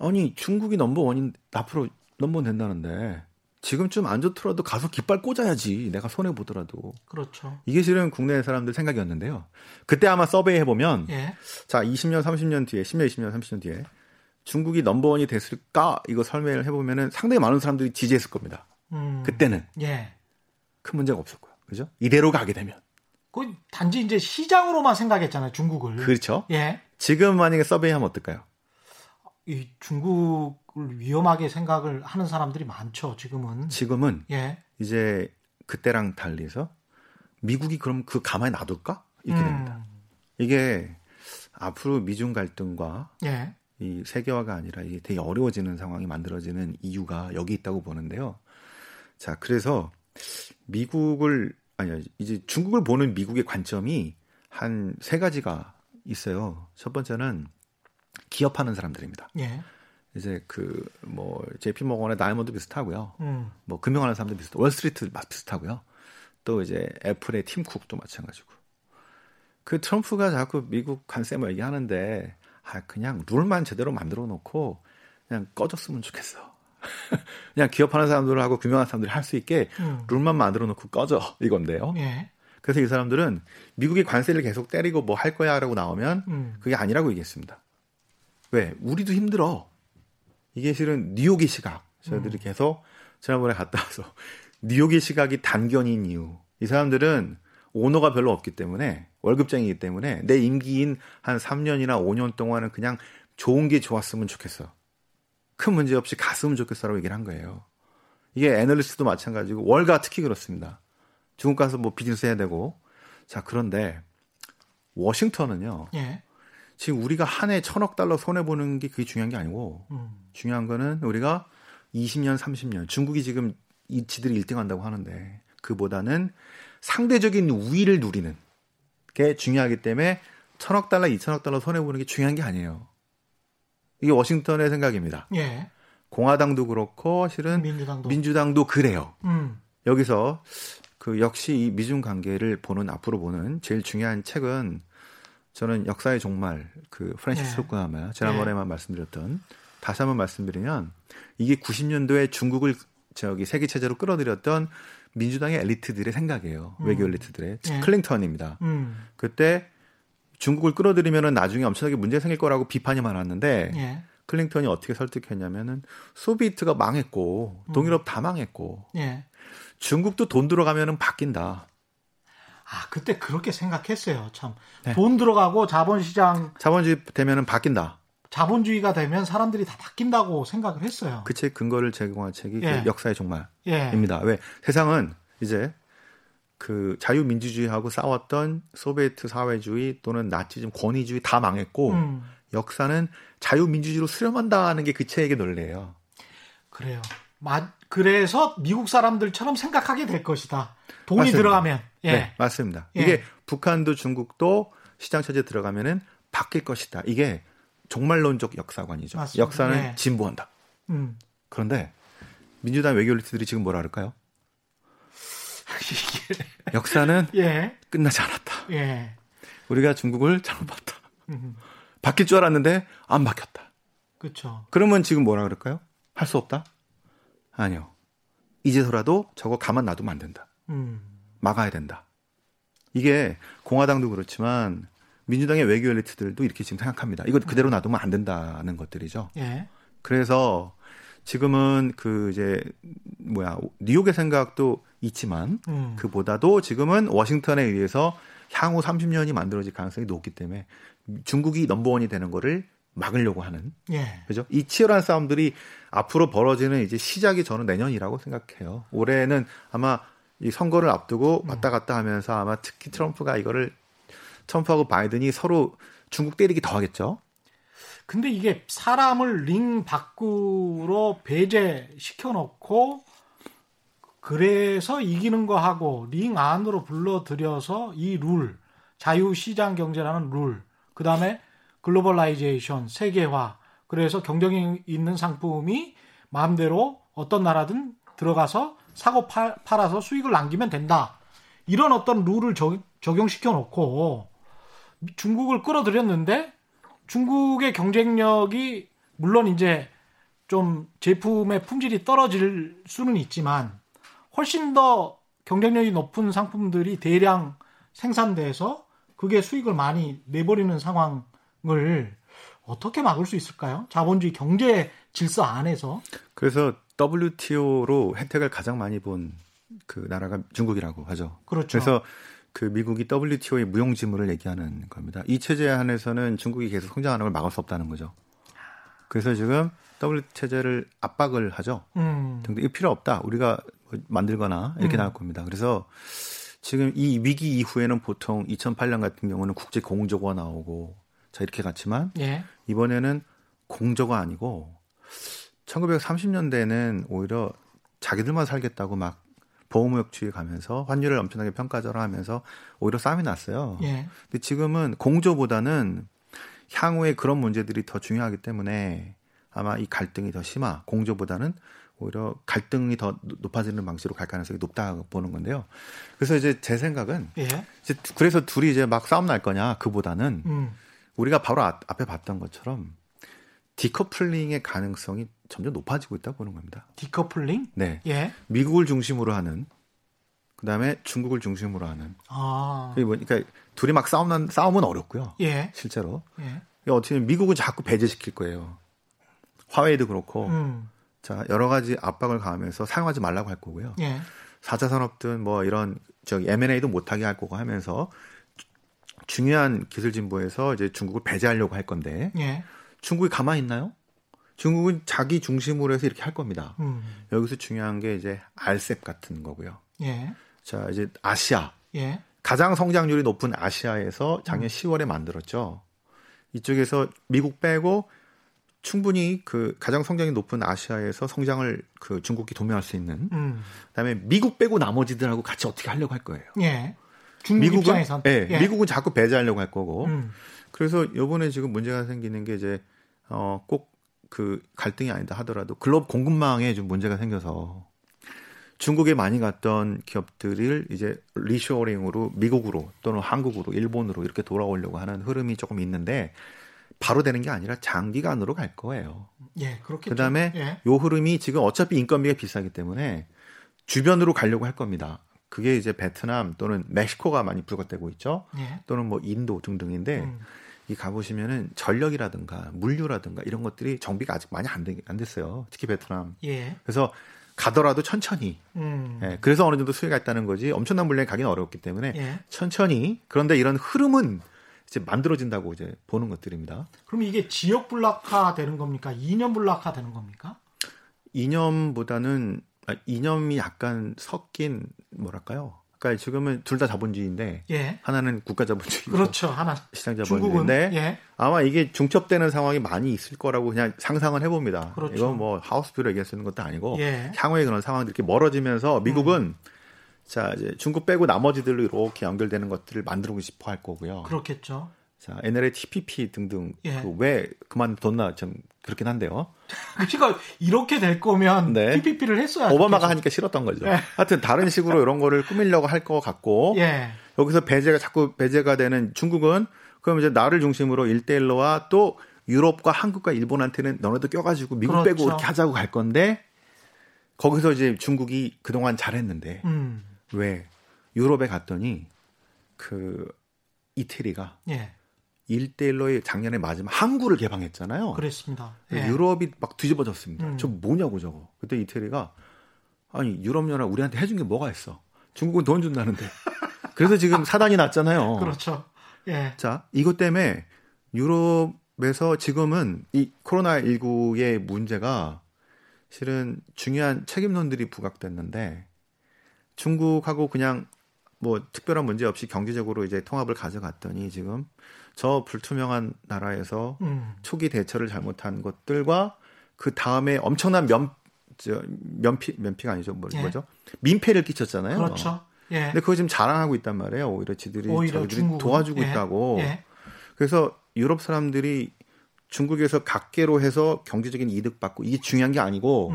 아니 중국이 넘버원인 앞으로 넘버원 된다는데 지금쯤 안 좋더라도 가서 깃발 꽂아야지 내가 손해 보더라도. 그렇죠. 이게 실은 국내 사람들 생각이었는데요. 그때 아마 서베이 해보면 예. 자 20년 30년 뒤에 10년 20년 30년 뒤에 중국이 넘버원이 됐을까 이거 설명을 해보면은 상당히 많은 사람들이 지지했을 겁니다. 그때는 예. 큰 문제가 없었고요. 그죠? 이대로 가게 되면 그 단지 이제 시장으로만 생각했잖아요 중국을. 그렇죠. 예. 지금 만약에 서베이하면 어떨까요? 이 중국을 위험하게 생각을 하는 사람들이 많죠. 지금은 예. 이제 그때랑 달리서 미국이 그럼 그 가만히 놔둘까 이렇게 됩니다. 이게 앞으로 미중 갈등과 예. 이 세계화가 아니라 이게 되게 어려워지는 상황이 만들어지는 이유가 여기 있다고 보는데요. 자 그래서 이제 중국을 보는 미국의 관점이 한 세 가지가 있어요. 첫 번째는 기업하는 사람들입니다. 예. 이제 그 뭐 JP 모건의 다이먼드 비슷하고요. 뭐 금융하는 사람들 비슷, 월스트리트 비슷하고요. 또 이제 애플의 팀쿡도 마찬가지고. 그 트럼프가 자꾸 미국 관세만 얘기하는데 그냥 룰만 제대로 만들어 놓고 그냥 꺼졌으면 좋겠어. 그냥 기업하는 사람들하고 금융하는 사람들이 할 수 있게 룰만 만들어 놓고 꺼져 이건데요. 예. 그래서 이 사람들은 미국이 관세를 계속 때리고 뭐 할 거야라고 나오면 그게 아니라고 얘기했습니다. 왜? 우리도 힘들어. 이게 실은 뉴욕의 시각. 저희들이 계속 지난번에 갔다 와서 뉴욕의 시각이 단견인 이유. 이 사람들은 오너가 별로 없기 때문에 월급쟁이이기 때문에 내 임기인 한 3년이나 5년 동안은 그냥 좋은 게 좋았으면 좋겠어. 큰 문제 없이 갔으면 좋겠어라고 얘기를 한 거예요. 이게 애널리스트도 마찬가지고 월가 특히 그렇습니다. 중국 가서 뭐 비즈니스 해야 되고. 자, 그런데 워싱턴은요. 예. 지금 우리가 한 해 1,000억 달러 손해보는 게 그게 중요한 게 아니고 중요한 거는 우리가 20년, 30년 중국이 지금 지들이 1등 한다고 하는데 그보다는 상대적인 우위를 누리는 게 중요하기 때문에 1,000억 달러, 2,000억 달러 손해보는 게 중요한 게 아니에요. 이게 워싱턴의 생각입니다. 예. 공화당도 그렇고 실은 민주당도 그래요. 여기서 그 역시 이 미중 관계를 보는 앞으로 보는 제일 중요한 책은 저는 역사의 종말, 그 프랜시스 후쿠야마 지난번에만 말씀드렸던 다시 한번 말씀드리면 이게 90년도에 중국을 저기 세계 체제로 끌어들였던 민주당의 엘리트들의 생각이에요. 외교 엘리트들의 클링턴입니다. 그때 중국을 끌어들이면은 나중에 엄청나게 문제 생길 거라고 비판이 많았는데 클링턴이 어떻게 설득했냐면은 소비에트가 망했고 동유럽 다 망했고 중국도 돈 들어가면은 바뀐다. 아, 그때 그렇게 생각했어요. 참. 네. 돈 들어가고 자본주의 되면은 바뀐다. 자본주의가 되면 사람들이 다 바뀐다고 생각을 했어요. 그 책 근거를 제공한 책이 그 역사의 종말입니다. 왜? 세상은 이제 그 자유민주주의하고 싸웠던 소비에트 사회주의 또는 나치즘 권위주의 다 망했고 역사는 자유민주주의로 수렴한다는 게 그 책의 논리예요. 그래요. 그래서 미국 사람들처럼 생각하게 될 것이다. 돈이 맞습니다. 들어가면. 예. 네, 맞습니다. 예. 이게 북한도 중국도 시장체제에 들어가면은 바뀔 것이다. 이게 종말론적 역사관이죠. 맞습니다. 역사는 진보한다. 그런데 민주당 외교 엘리트들이 지금 뭐라 그럴까요? 이게 역사는 끝나지 않았다. 우리가 중국을 잘못 봤다. 바뀔 줄 알았는데 안 바뀌었다. 그렇죠. 그러면 지금 뭐라 그럴까요? 할 수 없다? 아니요. 이제서라도 저거 가만 놔두면 안 된다. 막아야 된다. 이게 공화당도 그렇지만 민주당의 외교 엘리트들도 이렇게 지금 생각합니다. 이거 그대로 놔두면 안 된다는 것들이죠. 예. 그래서 지금은 그 이제 뉴욕의 생각도 있지만 그보다도 지금은 워싱턴에 의해서 향후 30년이 만들어질 가능성이 높기 때문에 중국이 넘버원이 되는 거를 막으려고 하는. 그죠? 이 치열한 싸움들이 앞으로 벌어지는 이제 시작이 저는 내년이라고 생각해요. 올해는 아마 이 선거를 앞두고 왔다 갔다 하면서 아마 특히 트럼프하고 바이든이 서로 중국 때리기 더 하겠죠. 근데 이게 사람을 링 밖으로 배제시켜 놓고 그래서 이기는 거 하고 링 안으로 불러들여서 이 룰, 자유시장 경제라는 룰, 그 다음에 글로벌라이제이션, 세계화, 그래서 경쟁이 있는 상품이 마음대로 어떤 나라든 들어가서 사고 팔아서 수익을 남기면 된다. 이런 어떤 룰을 적용시켜 놓고 중국을 끌어들였는데 중국의 경쟁력이 물론 이제 좀 제품의 품질이 떨어질 수는 있지만 훨씬 더 경쟁력이 높은 상품들이 대량 생산돼서 그게 수익을 많이 내버리는 상황 을 어떻게 막을 수 있을까요? 자본주의 경제 질서 안에서. 그래서 WTO로 혜택을 가장 많이 본 그 나라가 중국이라고 하죠. 그렇죠. 그래서 그 미국이 WTO의 무용지물을 얘기하는 겁니다. 이 체제 안에서는 중국이 계속 성장하는 걸 막을 수 없다는 거죠. 그래서 지금 WTO 체제를 압박을 하죠. 등등. 이거 필요 없다. 우리가 만들거나 이렇게 나올 겁니다. 그래서 지금 이 위기 이후에는 보통 2008년 같은 경우는 국제 공조가 나오고 자 이렇게 갔지만 이번에는 공조가 아니고 1930년대에는 오히려 자기들만 살겠다고 막 보호무역주의 가면서 환율을 엄청나게 평가절하하면서 오히려 싸움이 났어요. 근데 지금은 공조보다는 향후에 그런 문제들이 더 중요하기 때문에 아마 이 갈등이 더 심화, 공조보다는 오히려 갈등이 더 높아지는 방식으로 갈 가능성이 높다고 보는 건데요. 그래서 이제 제 생각은 이제 그래서 둘이 이제 막 싸움 날 거냐 그보다는 우리가 바로 앞에 봤던 것처럼 디커플링의 가능성이 점점 높아지고 있다고 보는 겁니다. 디커플링? 네. 예. 미국을 중심으로 하는, 그다음에 중국을 중심으로 하는. 아. 그러니까 둘이 막 싸움은 어렵고요. 예. 실제로. 예. 어떻게 미국은 자꾸 배제시킬 거예요. 화웨이도 그렇고. 자, 여러 가지 압박을 가하면서 사용하지 말라고 할 거고요. 예. 4차 산업든 뭐 이런 저기 M&A도 못하게 할 거고 하면서 중요한 기술 진보에서 이제 중국을 배제하려고 할 건데. 예. 중국이 가만히 있나요? 중국은 자기 중심으로 해서 이렇게 할 겁니다. 여기서 중요한 게 이제 RCEP 같은 거고요. 예. 자, 이제 아시아. 예. 가장 성장률이 높은 아시아에서 작년 10월에 만들었죠. 이쪽에서 미국 빼고 충분히 그 가장 성장이 높은 아시아에서 성장을 그 중국이 도모할 수 있는. 그다음에 미국 빼고 나머지들하고 같이 어떻게 하려고 할 거예요. 예. 중국 미국은, 입장에선. 예, 예. 미국은 자꾸 배제하려고 할 거고. 그래서 요번에 지금 문제가 생기는 게 이제 꼭 그 갈등이 아니다 하더라도 글로벌 공급망에 좀 문제가 생겨서 중국에 많이 갔던 기업들을 이제 리쇼어링으로 미국으로 또는 한국으로 일본으로 이렇게 돌아오려고 하는 흐름이 조금 있는데 바로 되는 게 아니라 장기간으로 갈 거예요. 예, 그렇겠죠. 그다음에 예. 요 흐름이 지금 어차피 인건비가 비싸기 때문에 주변으로 가려고 할 겁니다. 그게 이제 베트남 또는 멕시코가 많이 불거되고 있죠. 예. 또는 뭐 인도 등등인데 이 가보시면은 전력이라든가 물류라든가 이런 것들이 정비가 아직 많이 안 됐어요. 특히 베트남. 예. 그래서 가더라도 천천히. 예, 그래서 어느 정도 수혜가 있다는 거지 엄청난 물량이 가기는 어렵기 때문에 예. 천천히. 그런데 이런 흐름은 이제 만들어진다고 이제 보는 것들입니다. 그럼 이게 지역 블락화 되는 겁니까? 이념 블락화 되는 겁니까? 이념이 약간 섞인 뭐랄까요? 그러니까 지금은 둘 다 자본주의인데 예. 하나는 국가 자본주의고 그렇죠. 하나 시장 자본주의인데 예. 아마 이게 중첩되는 상황이 많이 있을 거라고 그냥 상상을 해봅니다. 그렇죠. 이건 뭐 하우스뷰로 얘기할 수 있는 것도 아니고 예. 향후에 그런 상황들이 이렇게 멀어지면서 미국은 자 이제 중국 빼고 나머지들로 이렇게 연결되는 것들을 만들고 싶어 할 거고요. 그렇겠죠. 자, NLA, TPP 등등 예. 그 왜 그만뒀나 좀 그렇긴 한데요. 그러니까 이렇게 될 거면 네. TPP를 했어야 오바마가 하니까 싫었던 거죠. 예. 하여튼 다른 식으로 이런 거를 꾸밀려고 할 것 같고 예. 여기서 배제가 되는 중국은 그럼 이제 나를 중심으로 1대1로와 또 유럽과 한국과 일본한테는 너네도 껴가지고 미국 그렇죠. 빼고 이렇게 하자고 갈 건데 거기서 이제 중국이 그동안 잘했는데 왜 유럽에 갔더니 그 이태리가 예. 1대1로의 작년에 마지막 항구를 개방했잖아요. 그렇습니다. 예. 유럽이 막 뒤집어졌습니다. 저 뭐냐고 저거. 그때 이태리가 아니 유럽연합 우리한테 해준 게 뭐가 있어. 중국은 돈 준다는데. 그래서 지금 사단이 났잖아요. 그렇죠. 예. 자, 이것 때문에 유럽에서 지금은 이 코로나19의 문제가 실은 중요한 책임론들이 부각됐는데 중국하고 그냥 뭐 특별한 문제 없이 경제적으로 이제 통합을 가져갔더니 지금 저 불투명한 나라에서 초기 대처를 잘못한 것들과 그 다음에 엄청난 면피가 아니죠. 뭐죠? 예. 민폐를 끼쳤잖아요. 그렇죠. 예. 근데 그거 지금 자랑하고 있단 말이에요. 오히려 자기들이 도와주고 예. 있다고. 예. 그래서 유럽 사람들이 중국에서 각계로 해서 경제적인 이득 받고 이게 중요한 게 아니고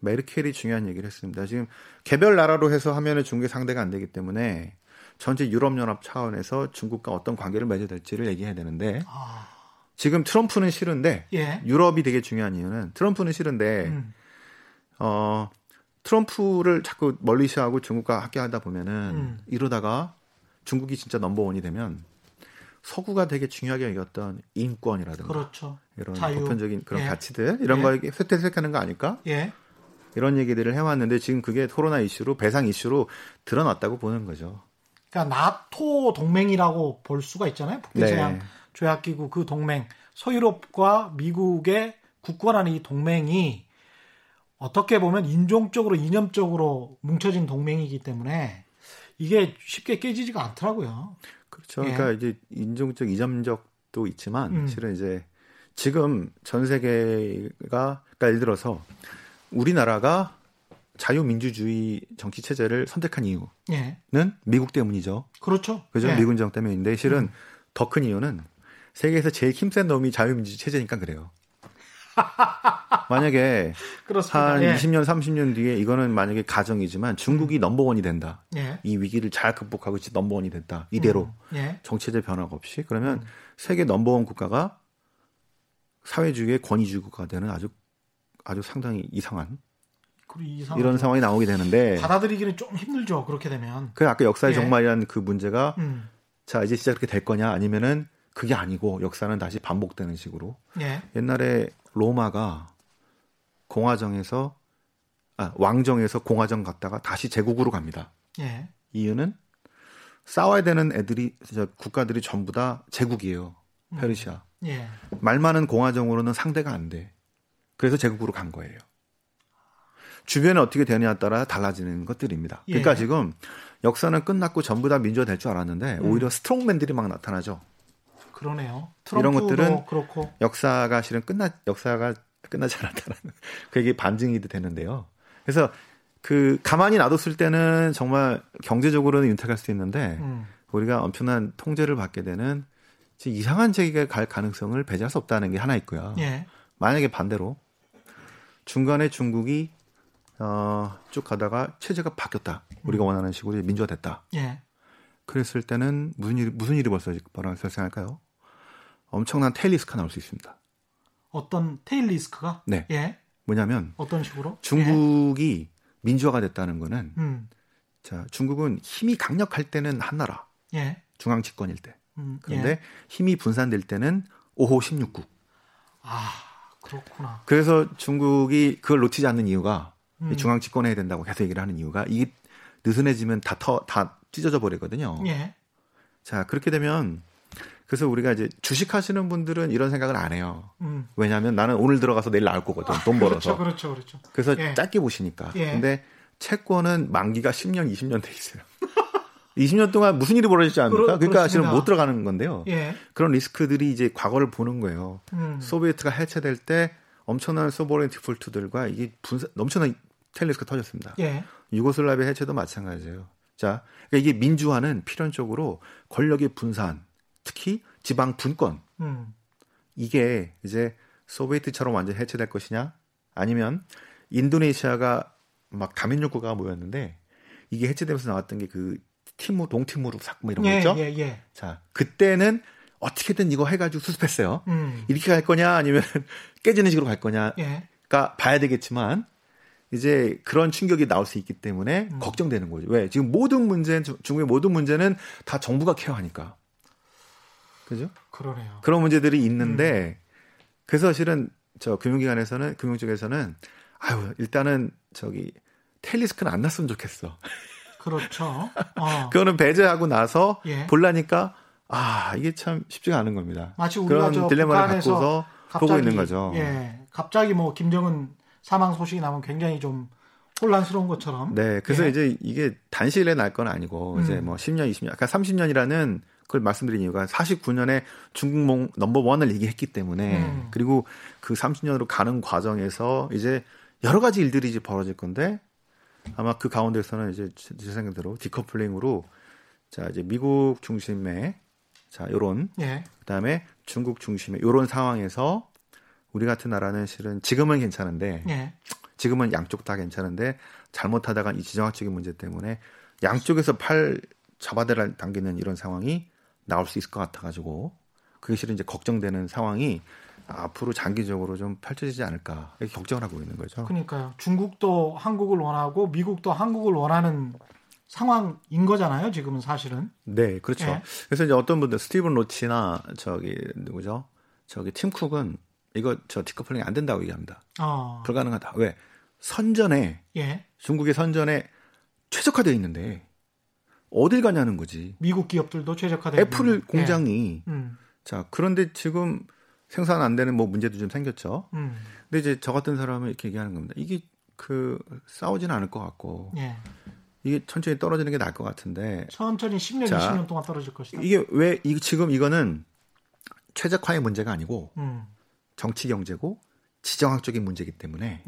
메르켈이 중요한 얘기를 했습니다. 지금 개별 나라로 해서 하면은 중국의 상대가 안 되기 때문에 전체 유럽연합 차원에서 중국과 어떤 관계를 맺어야 될지를 얘기해야 되는데 아... 지금 트럼프는 싫은데 예. 유럽이 되게 중요한 이유는 트럼프는 싫은데 트럼프를 자꾸 멀리시하고 중국과 함께하다 보면은 이러다가 중국이 진짜 넘버원이 되면 서구가 되게 중요하게 여겼던 인권이라든가 그렇죠. 이런 자유. 보편적인 그런 예. 가치들 이런 거 예. 쇠퇴색하는 거 아닐까? 예. 이런 얘기들을 해왔는데 지금 그게 코로나 이슈로 배상 이슈로 드러났다고 보는 거죠. 그러니까 나토 동맹이라고 볼 수가 있잖아요. 북대서양 네. 조약기구 그 동맹, 서유럽과 미국의 국권하는 이 동맹이 어떻게 보면 인종적으로 이념적으로 뭉쳐진 동맹이기 때문에 이게 쉽게 깨지지가 않더라고요. 그렇죠. 예. 그러니까 이제 인종적 이념적도 있지만 실은 이제 지금 전 세계가 그러니까 예를 들어서 우리나라가 자유민주주의 정치 체제를 선택한 이유는 예. 미국 때문이죠. 그렇죠. 그죠? 예. 미국 정치 때문인데 실은 더 큰 이유는 세계에서 제일 힘센 놈이 자유민주주의 체제니까 그래요. 만약에 그렇습니다. 한 20년, 30년 뒤에 이거는 만약에 가정이지만 중국이 넘버원이 된다. 이 위기를 잘 극복하고 이제 넘버원이 된다. 이대로 정체제 변화가 없이 그러면 세계 넘버원 국가가 사회주의의 권위주의 국가가 되는 아주 상당히 이상한 이런 상황이 나오게 되는데 받아들이기는 좀 힘들죠. 그렇게 되면 그 아까 역사의 종말이라는 그 문제가 자 이제 진짜 그렇게 될 거냐 아니면은 그게 아니고 역사는 다시 반복되는 식으로 옛날에 로마가 왕정에서 공화정 갔다가 다시 제국으로 갑니다. 이유는 싸워야 되는 국가들이 전부 다 제국이에요. 페르시아 말 많은 공화정으로는 상대가 안 돼. 그래서 제국으로 간 거예요. 주변에 어떻게 되느냐에 따라 달라지는 것들입니다. 그러니까 지금 역사는 끝났고 전부 다 민주화 될 줄 알았는데 오히려 스트롱맨들이 막 나타나죠. 그러네요. 이런 것들은 그렇고. 역사가 끝나지 않았다라는 그게 반증이 되는데요. 그래서 그 가만히 놔뒀을 때는 정말 경제적으로는 윤택할 수 있는데 우리가 엄청난 통제를 받게 되는 이상한 세계가 갈 가능성을 배제할 수 없다는 게 하나 있고요. 만약에 반대로 중간에 중국이 쭉 가다가 체제가 바뀌었다. 우리가 원하는 식으로 민주화됐다. 그랬을 때는 무슨 일이 벌어질 생각할까요? 엄청난 테일 리스크가 나올 수 있습니다. 어떤 테일 리스크가? 네. 뭐냐면 어떤 식으로? 중국이 민주화가 됐다는 거는 자 중국은 힘이 강력할 때는 한 나라, 중앙 집권일 때. 그런데 힘이 분산될 때는 5호 16국. 아 그렇구나. 그래서 중국이 그걸 놓치지 않는 이유가 중앙 집권해야 된다고 계속 얘기를 하는 이유가 이게 느슨해지면 다 찢어져 버리거든요. 자 그렇게 되면 그래서 우리가 이제 주식하시는 분들은 이런 생각을 안 해요. 왜냐하면 나는 오늘 들어가서 내일 나올 거거든. 돈 벌어서. 그렇죠. 그래서 짧게 보시니까. 근데 채권은 만기가 10년, 20년 돼 있어요. 20년 동안 무슨 일이 벌어질지 압니까? 그러니까 사실은 못 들어가는 건데요. 그런 리스크들이 이제 과거를 보는 거예요. 소비에트가 해체될 때 엄청난 소버레인 디폴트들과 이게 엄청난 테일 리스크가 터졌습니다. 유고슬라비아 해체도 마찬가지예요. 자, 그러니까 이게 민주화는 필연적으로 권력의 분산, 특히 지방 분권. 이게 이제 소비에트처럼 완전히 해체될 것이냐? 아니면 인도네시아가 막 다민족 국가가 모였는데 이게 해체되면서 나왔던 게 그 티무 동티무르 뭐 이런 거 있죠? 자, 그때는 어떻게든 이거 해가지고 수습했어요. 이렇게 갈 거냐 아니면 깨지는 식으로 갈 거냐가 봐야 되겠지만 이제 그런 충격이 나올 수 있기 때문에 걱정되는 거죠. 왜? 지금 중국의 모든 문제는 다 정부가 케어하니까. 그죠? 그러네요. 그런 문제들이 있는데 그래서 사실은 저 금융 쪽에서는 아유 일단은 테일 리스크는 안 났으면 좋겠어. 그렇죠. 그거는 배제하고 나서 보려니까 아 이게 참 쉽지가 않은 겁니다. 마치 우리가 그런 딜레마를 갖고서 보고 있는 거죠. 갑자기 뭐 김정은 사망 소식이 나면 굉장히 좀 혼란스러운 것처럼. 네, 그래서 이제 이게 단시일에 날 건 아니고 이제 뭐 10년, 20년, 아까 30년이라는 그걸 말씀드린 이유가 49년에 중국 넘버원을 얘기했기 때문에 그리고 그 30년으로 가는 과정에서 이제 여러 가지 일들이 이제 벌어질 건데 아마 그 가운데서는 이제 제 생각대로 디커플링으로 자 이제 미국 중심의 자 요런 그다음에 중국 중심의 요런 상황에서 우리 같은 나라는 실은 지금은 괜찮은데 지금은 양쪽 다 괜찮은데 잘못하다간 이 지정학적인 문제 때문에 양쪽에서 팔 잡아당기는 이런 상황이 나올 수 있을 것 같아가지고 그게 실은 이제 걱정되는 상황이 앞으로 장기적으로 좀 펼쳐지지 않을까 이렇게 걱정을 하고 있는 거죠. 그러니까요. 중국도 한국을 원하고 미국도 한국을 원하는 상황인 거잖아요. 지금은 사실은. 네, 그렇죠. 그래서 이제 어떤 분들 스티븐 로치나 팀 쿡은 이거 디커플링이 안 된다고 얘기합니다. 불가능하다. 왜? 중국의 선전에 최적화되어 있는데 어딜 가냐는 거지. 미국 기업들도 최적화되는. 애플 공장이 자 그런데 지금 생산 안 되는 뭐 문제도 좀 생겼죠. 근데 이제 저 같은 사람은 이렇게 얘기하는 겁니다. 이게 싸우지는 않을 것 같고 이게 천천히 떨어지는 게 나을 것 같은데. 천천히 10년, 20년 동안 떨어질 것이다. 이게 지금 이거는 최적화의 문제가 아니고 정치 경제고 지정학적인 문제이기 때문에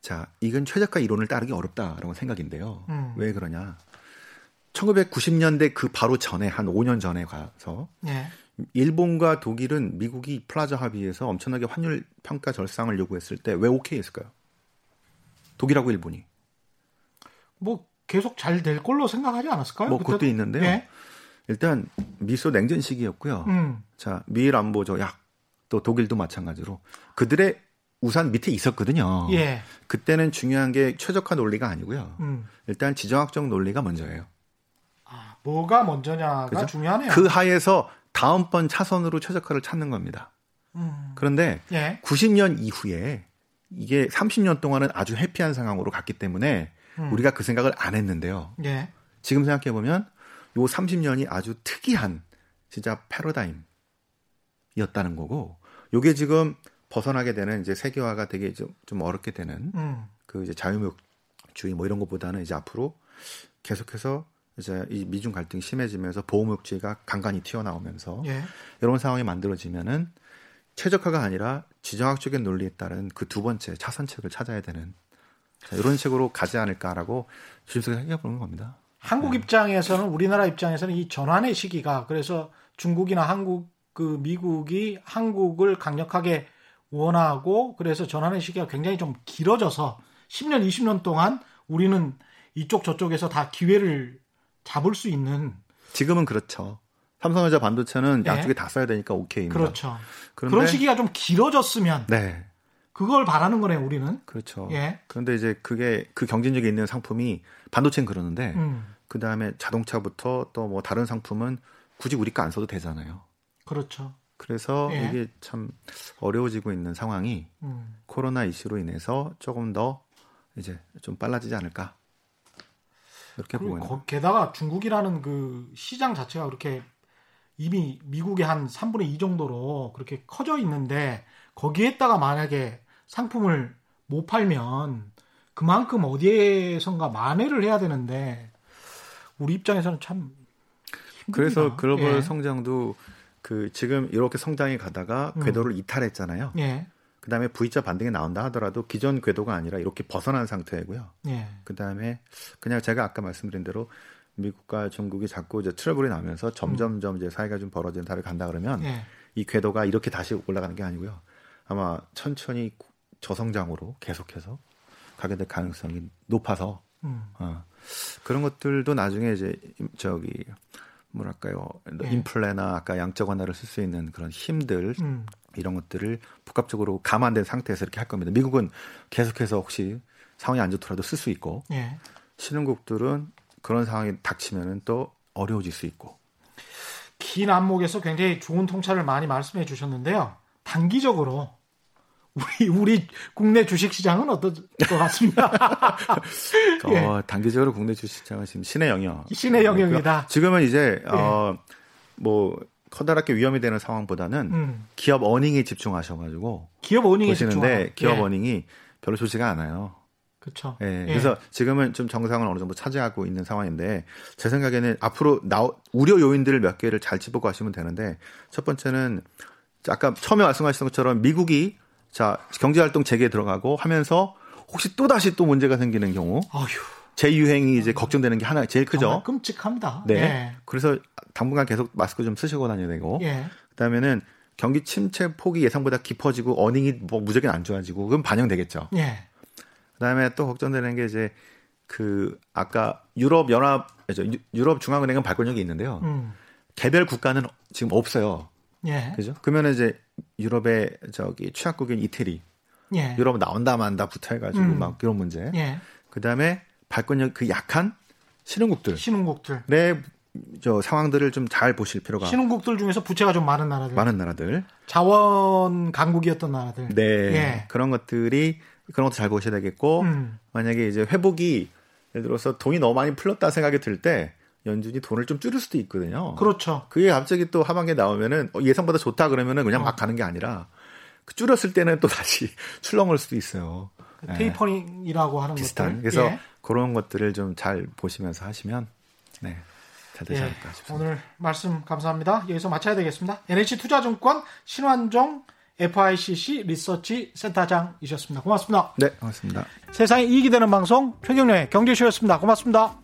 자 이건 최적화 이론을 따르기 어렵다라고 생각인데요. 왜 그러냐? 1990년대 그 바로 전에 한 5년 전에 가서 일본과 독일은 미국이 플라자 합의에서 엄청나게 환율 평가 절상을 요구했을 때 왜 오케이 했을까요? 독일하고 일본이. 뭐 계속 잘 될 걸로 생각하지 않았을까요? 뭐 그것도 있는데요. 예. 일단 미소 냉전 시기였고요. 자, 미일 안보조약 또 독일도 마찬가지로 그들의 우산 밑에 있었거든요. 예. 그때는 중요한 게 최적화 논리가 아니고요. 일단 지정학적 논리가 먼저예요. 아, 뭐가 먼저냐가 그죠? 중요하네요. 그 하에서 다음번 차선으로 최적화를 찾는 겁니다. 그런데 예. 90년 이후에 이게 30년 동안은 아주 해피한 상황으로 갔기 때문에 우리가 그 생각을 안 했는데요. 예. 지금 생각해보면 요 30년이 아주 특이한 진짜 패러다임이었다는 거고 요게 지금 벗어나게 되는 이제 세계화가 되게 좀 어렵게 되는 그 이제 자유무역주의 뭐 이런 것보다는 이제 앞으로 계속해서 이제 이 미중 갈등이 심해지면서 보호무역주의가 간간히 튀어나오면서 예. 이런 상황이 만들어지면은 최적화가 아니라 지정학적인 논리에 따른 그 두 번째 차선책을 찾아야 되는 자, 이런 식으로 가지 않을까라고 조심스럽게 생각해보는 겁니다. 한국 입장에서는 우리나라 입장에서는 이 전환의 시기가 그래서 중국이나 한국 그 미국이 한국을 강력하게 원하고 그래서 전환의 시기가 굉장히 좀 길어져서 10년, 20년 동안 우리는 이쪽 저쪽에서 다 기회를 잡을 수 있는 지금은 그렇죠. 삼성전자 반도체는 네. 양쪽에 다 써야 되니까 오케이입니다. 그렇죠. 그런데 그런 시기가 좀 길어졌으면 네. 그걸 바라는 거네요, 우리는. 그렇죠. 예. 그런데 이제 그게 그 경쟁력이 있는 상품이 반도체는 그러는데 그다음에 자동차부터 또 뭐 다른 상품은 굳이 우리 거 안 써도 되잖아요. 그렇죠. 그래서 예. 이게 참 어려워지고 있는 상황이 코로나 이슈로 인해서 조금 더 이제 좀 빨라지지 않을까. 이렇게 보고 게다가 중국이라는 그 시장 자체가 그렇게 이미 미국의 한 3분의 2 정도로 그렇게 커져 있는데 거기에다가 만약에 상품을 못 팔면 그만큼 어디에선가 만회를 해야 되는데 우리 입장에서는 참 힘듭니다. 그래서 글로벌 예. 성장도 그 지금 이렇게 성장이 가다가 궤도를 이탈했잖아요. 예. 그다음에 V자 반등이 나온다 하더라도 기존 궤도가 아니라 이렇게 벗어난 상태고요. 예. 그다음에 그냥 제가 아까 말씀드린 대로 미국과 중국이 자꾸 이제 트러블이 나면서 점점점 이제 사이가 좀 벌어지는 사이를 간다 그러면 예. 이 궤도가 이렇게 다시 올라가는 게 아니고요. 아마 천천히 저성장으로 계속해서 가게 될 가능성이 높아서 그런 것들도 나중에 이제 저기 뭐랄까요 예. 인플레나 아까 양적완화를 쓸 수 있는 그런 힘들 이런 것들을 복합적으로 감안된 상태에서 이렇게 할 겁니다. 미국은 계속해서 혹시 상황이 안 좋더라도 쓸 수 있고 예. 신흥국들은 그런 상황이 닥치면은 또 어려워질 수 있고 긴 안목에서 굉장히 좋은 통찰을 많이 말씀해 주셨는데요. 단기적으로 우리 국내 주식시장은 어떨 것 같습니다. 예. 단기적으로 국내 주식시장은 지금 신의 영역. 신의 영역이다. 지금은 이제 예. 뭐 커다랗게 위험이 되는 상황보다는 기업 어닝에 집중하셔가지고 기업 어닝에 보시는데 기업 예. 어닝이 별로 좋지가 않아요. 그렇죠. 예. 예. 그래서 지금은 좀 정상을 어느 정도 차지하고 있는 상황인데 제 생각에는 앞으로 우려 요인들을 몇 개를 잘 짚고 가시면 되는데 첫 번째는 아까 처음에 말씀하신 것처럼 미국이 자 경제활동 재개에 들어가고 하면서 혹시 또 다시 문제가 생기는 경우 재유행이 이제 걱정되는 게 하나 제일 크죠. 끔찍합니다. 네. 예. 그래서 당분간 계속 마스크 좀 쓰시고 다녀야 되고 예. 그다음에는 경기 침체 폭이 예상보다 깊어지고 어닝이 뭐 무조건 안 좋아지고 그럼 반영되겠죠. 예. 그다음에 또 걱정되는 게 이제 그 아까 유럽연합 유럽 중앙은행은 발권력이 있는데요. 개별 국가는 지금 없어요. 예. 그죠? 그러면 이제 유럽의 저기 취약국인 이태리, 예. 유럽 나온다 만다 붙어가지고 막 그런 문제. 예. 그 다음에 발권력 그 약한 신흥국들의 저 상황들을 좀 잘 보실 필요가. 신흥국들 중에서 부채가 좀 많은 나라들. 자원 강국이었던 나라들. 네. 예. 그런 것도 잘 보셔야 되겠고 만약에 이제 회복이 예를 들어서 돈이 너무 많이 풀렸다 생각이 들 때. 연준이 돈을 좀 줄일 수도 있거든요. 그렇죠. 그게 갑자기 또 하반기에 나오면은 예상보다 좋다 그러면은 그냥 막 가는 게 아니라 줄였을 때는 또 다시 출렁을 수도 있어요. 테이퍼링이라고 네. 하는 비슷한. 것들. 그래서 예. 그런 것들을 좀 잘 보시면서 하시면 네, 잘 되지 않을까 싶습니다. 오늘 말씀 감사합니다. 여기서 마쳐야 되겠습니다. NH투자증권 신한종 FICC 리서치센터장이셨습니다. 고맙습니다. 네, 고맙습니다. 세상에 이익이 되는 방송 최경영의 경제쇼였습니다. 고맙습니다.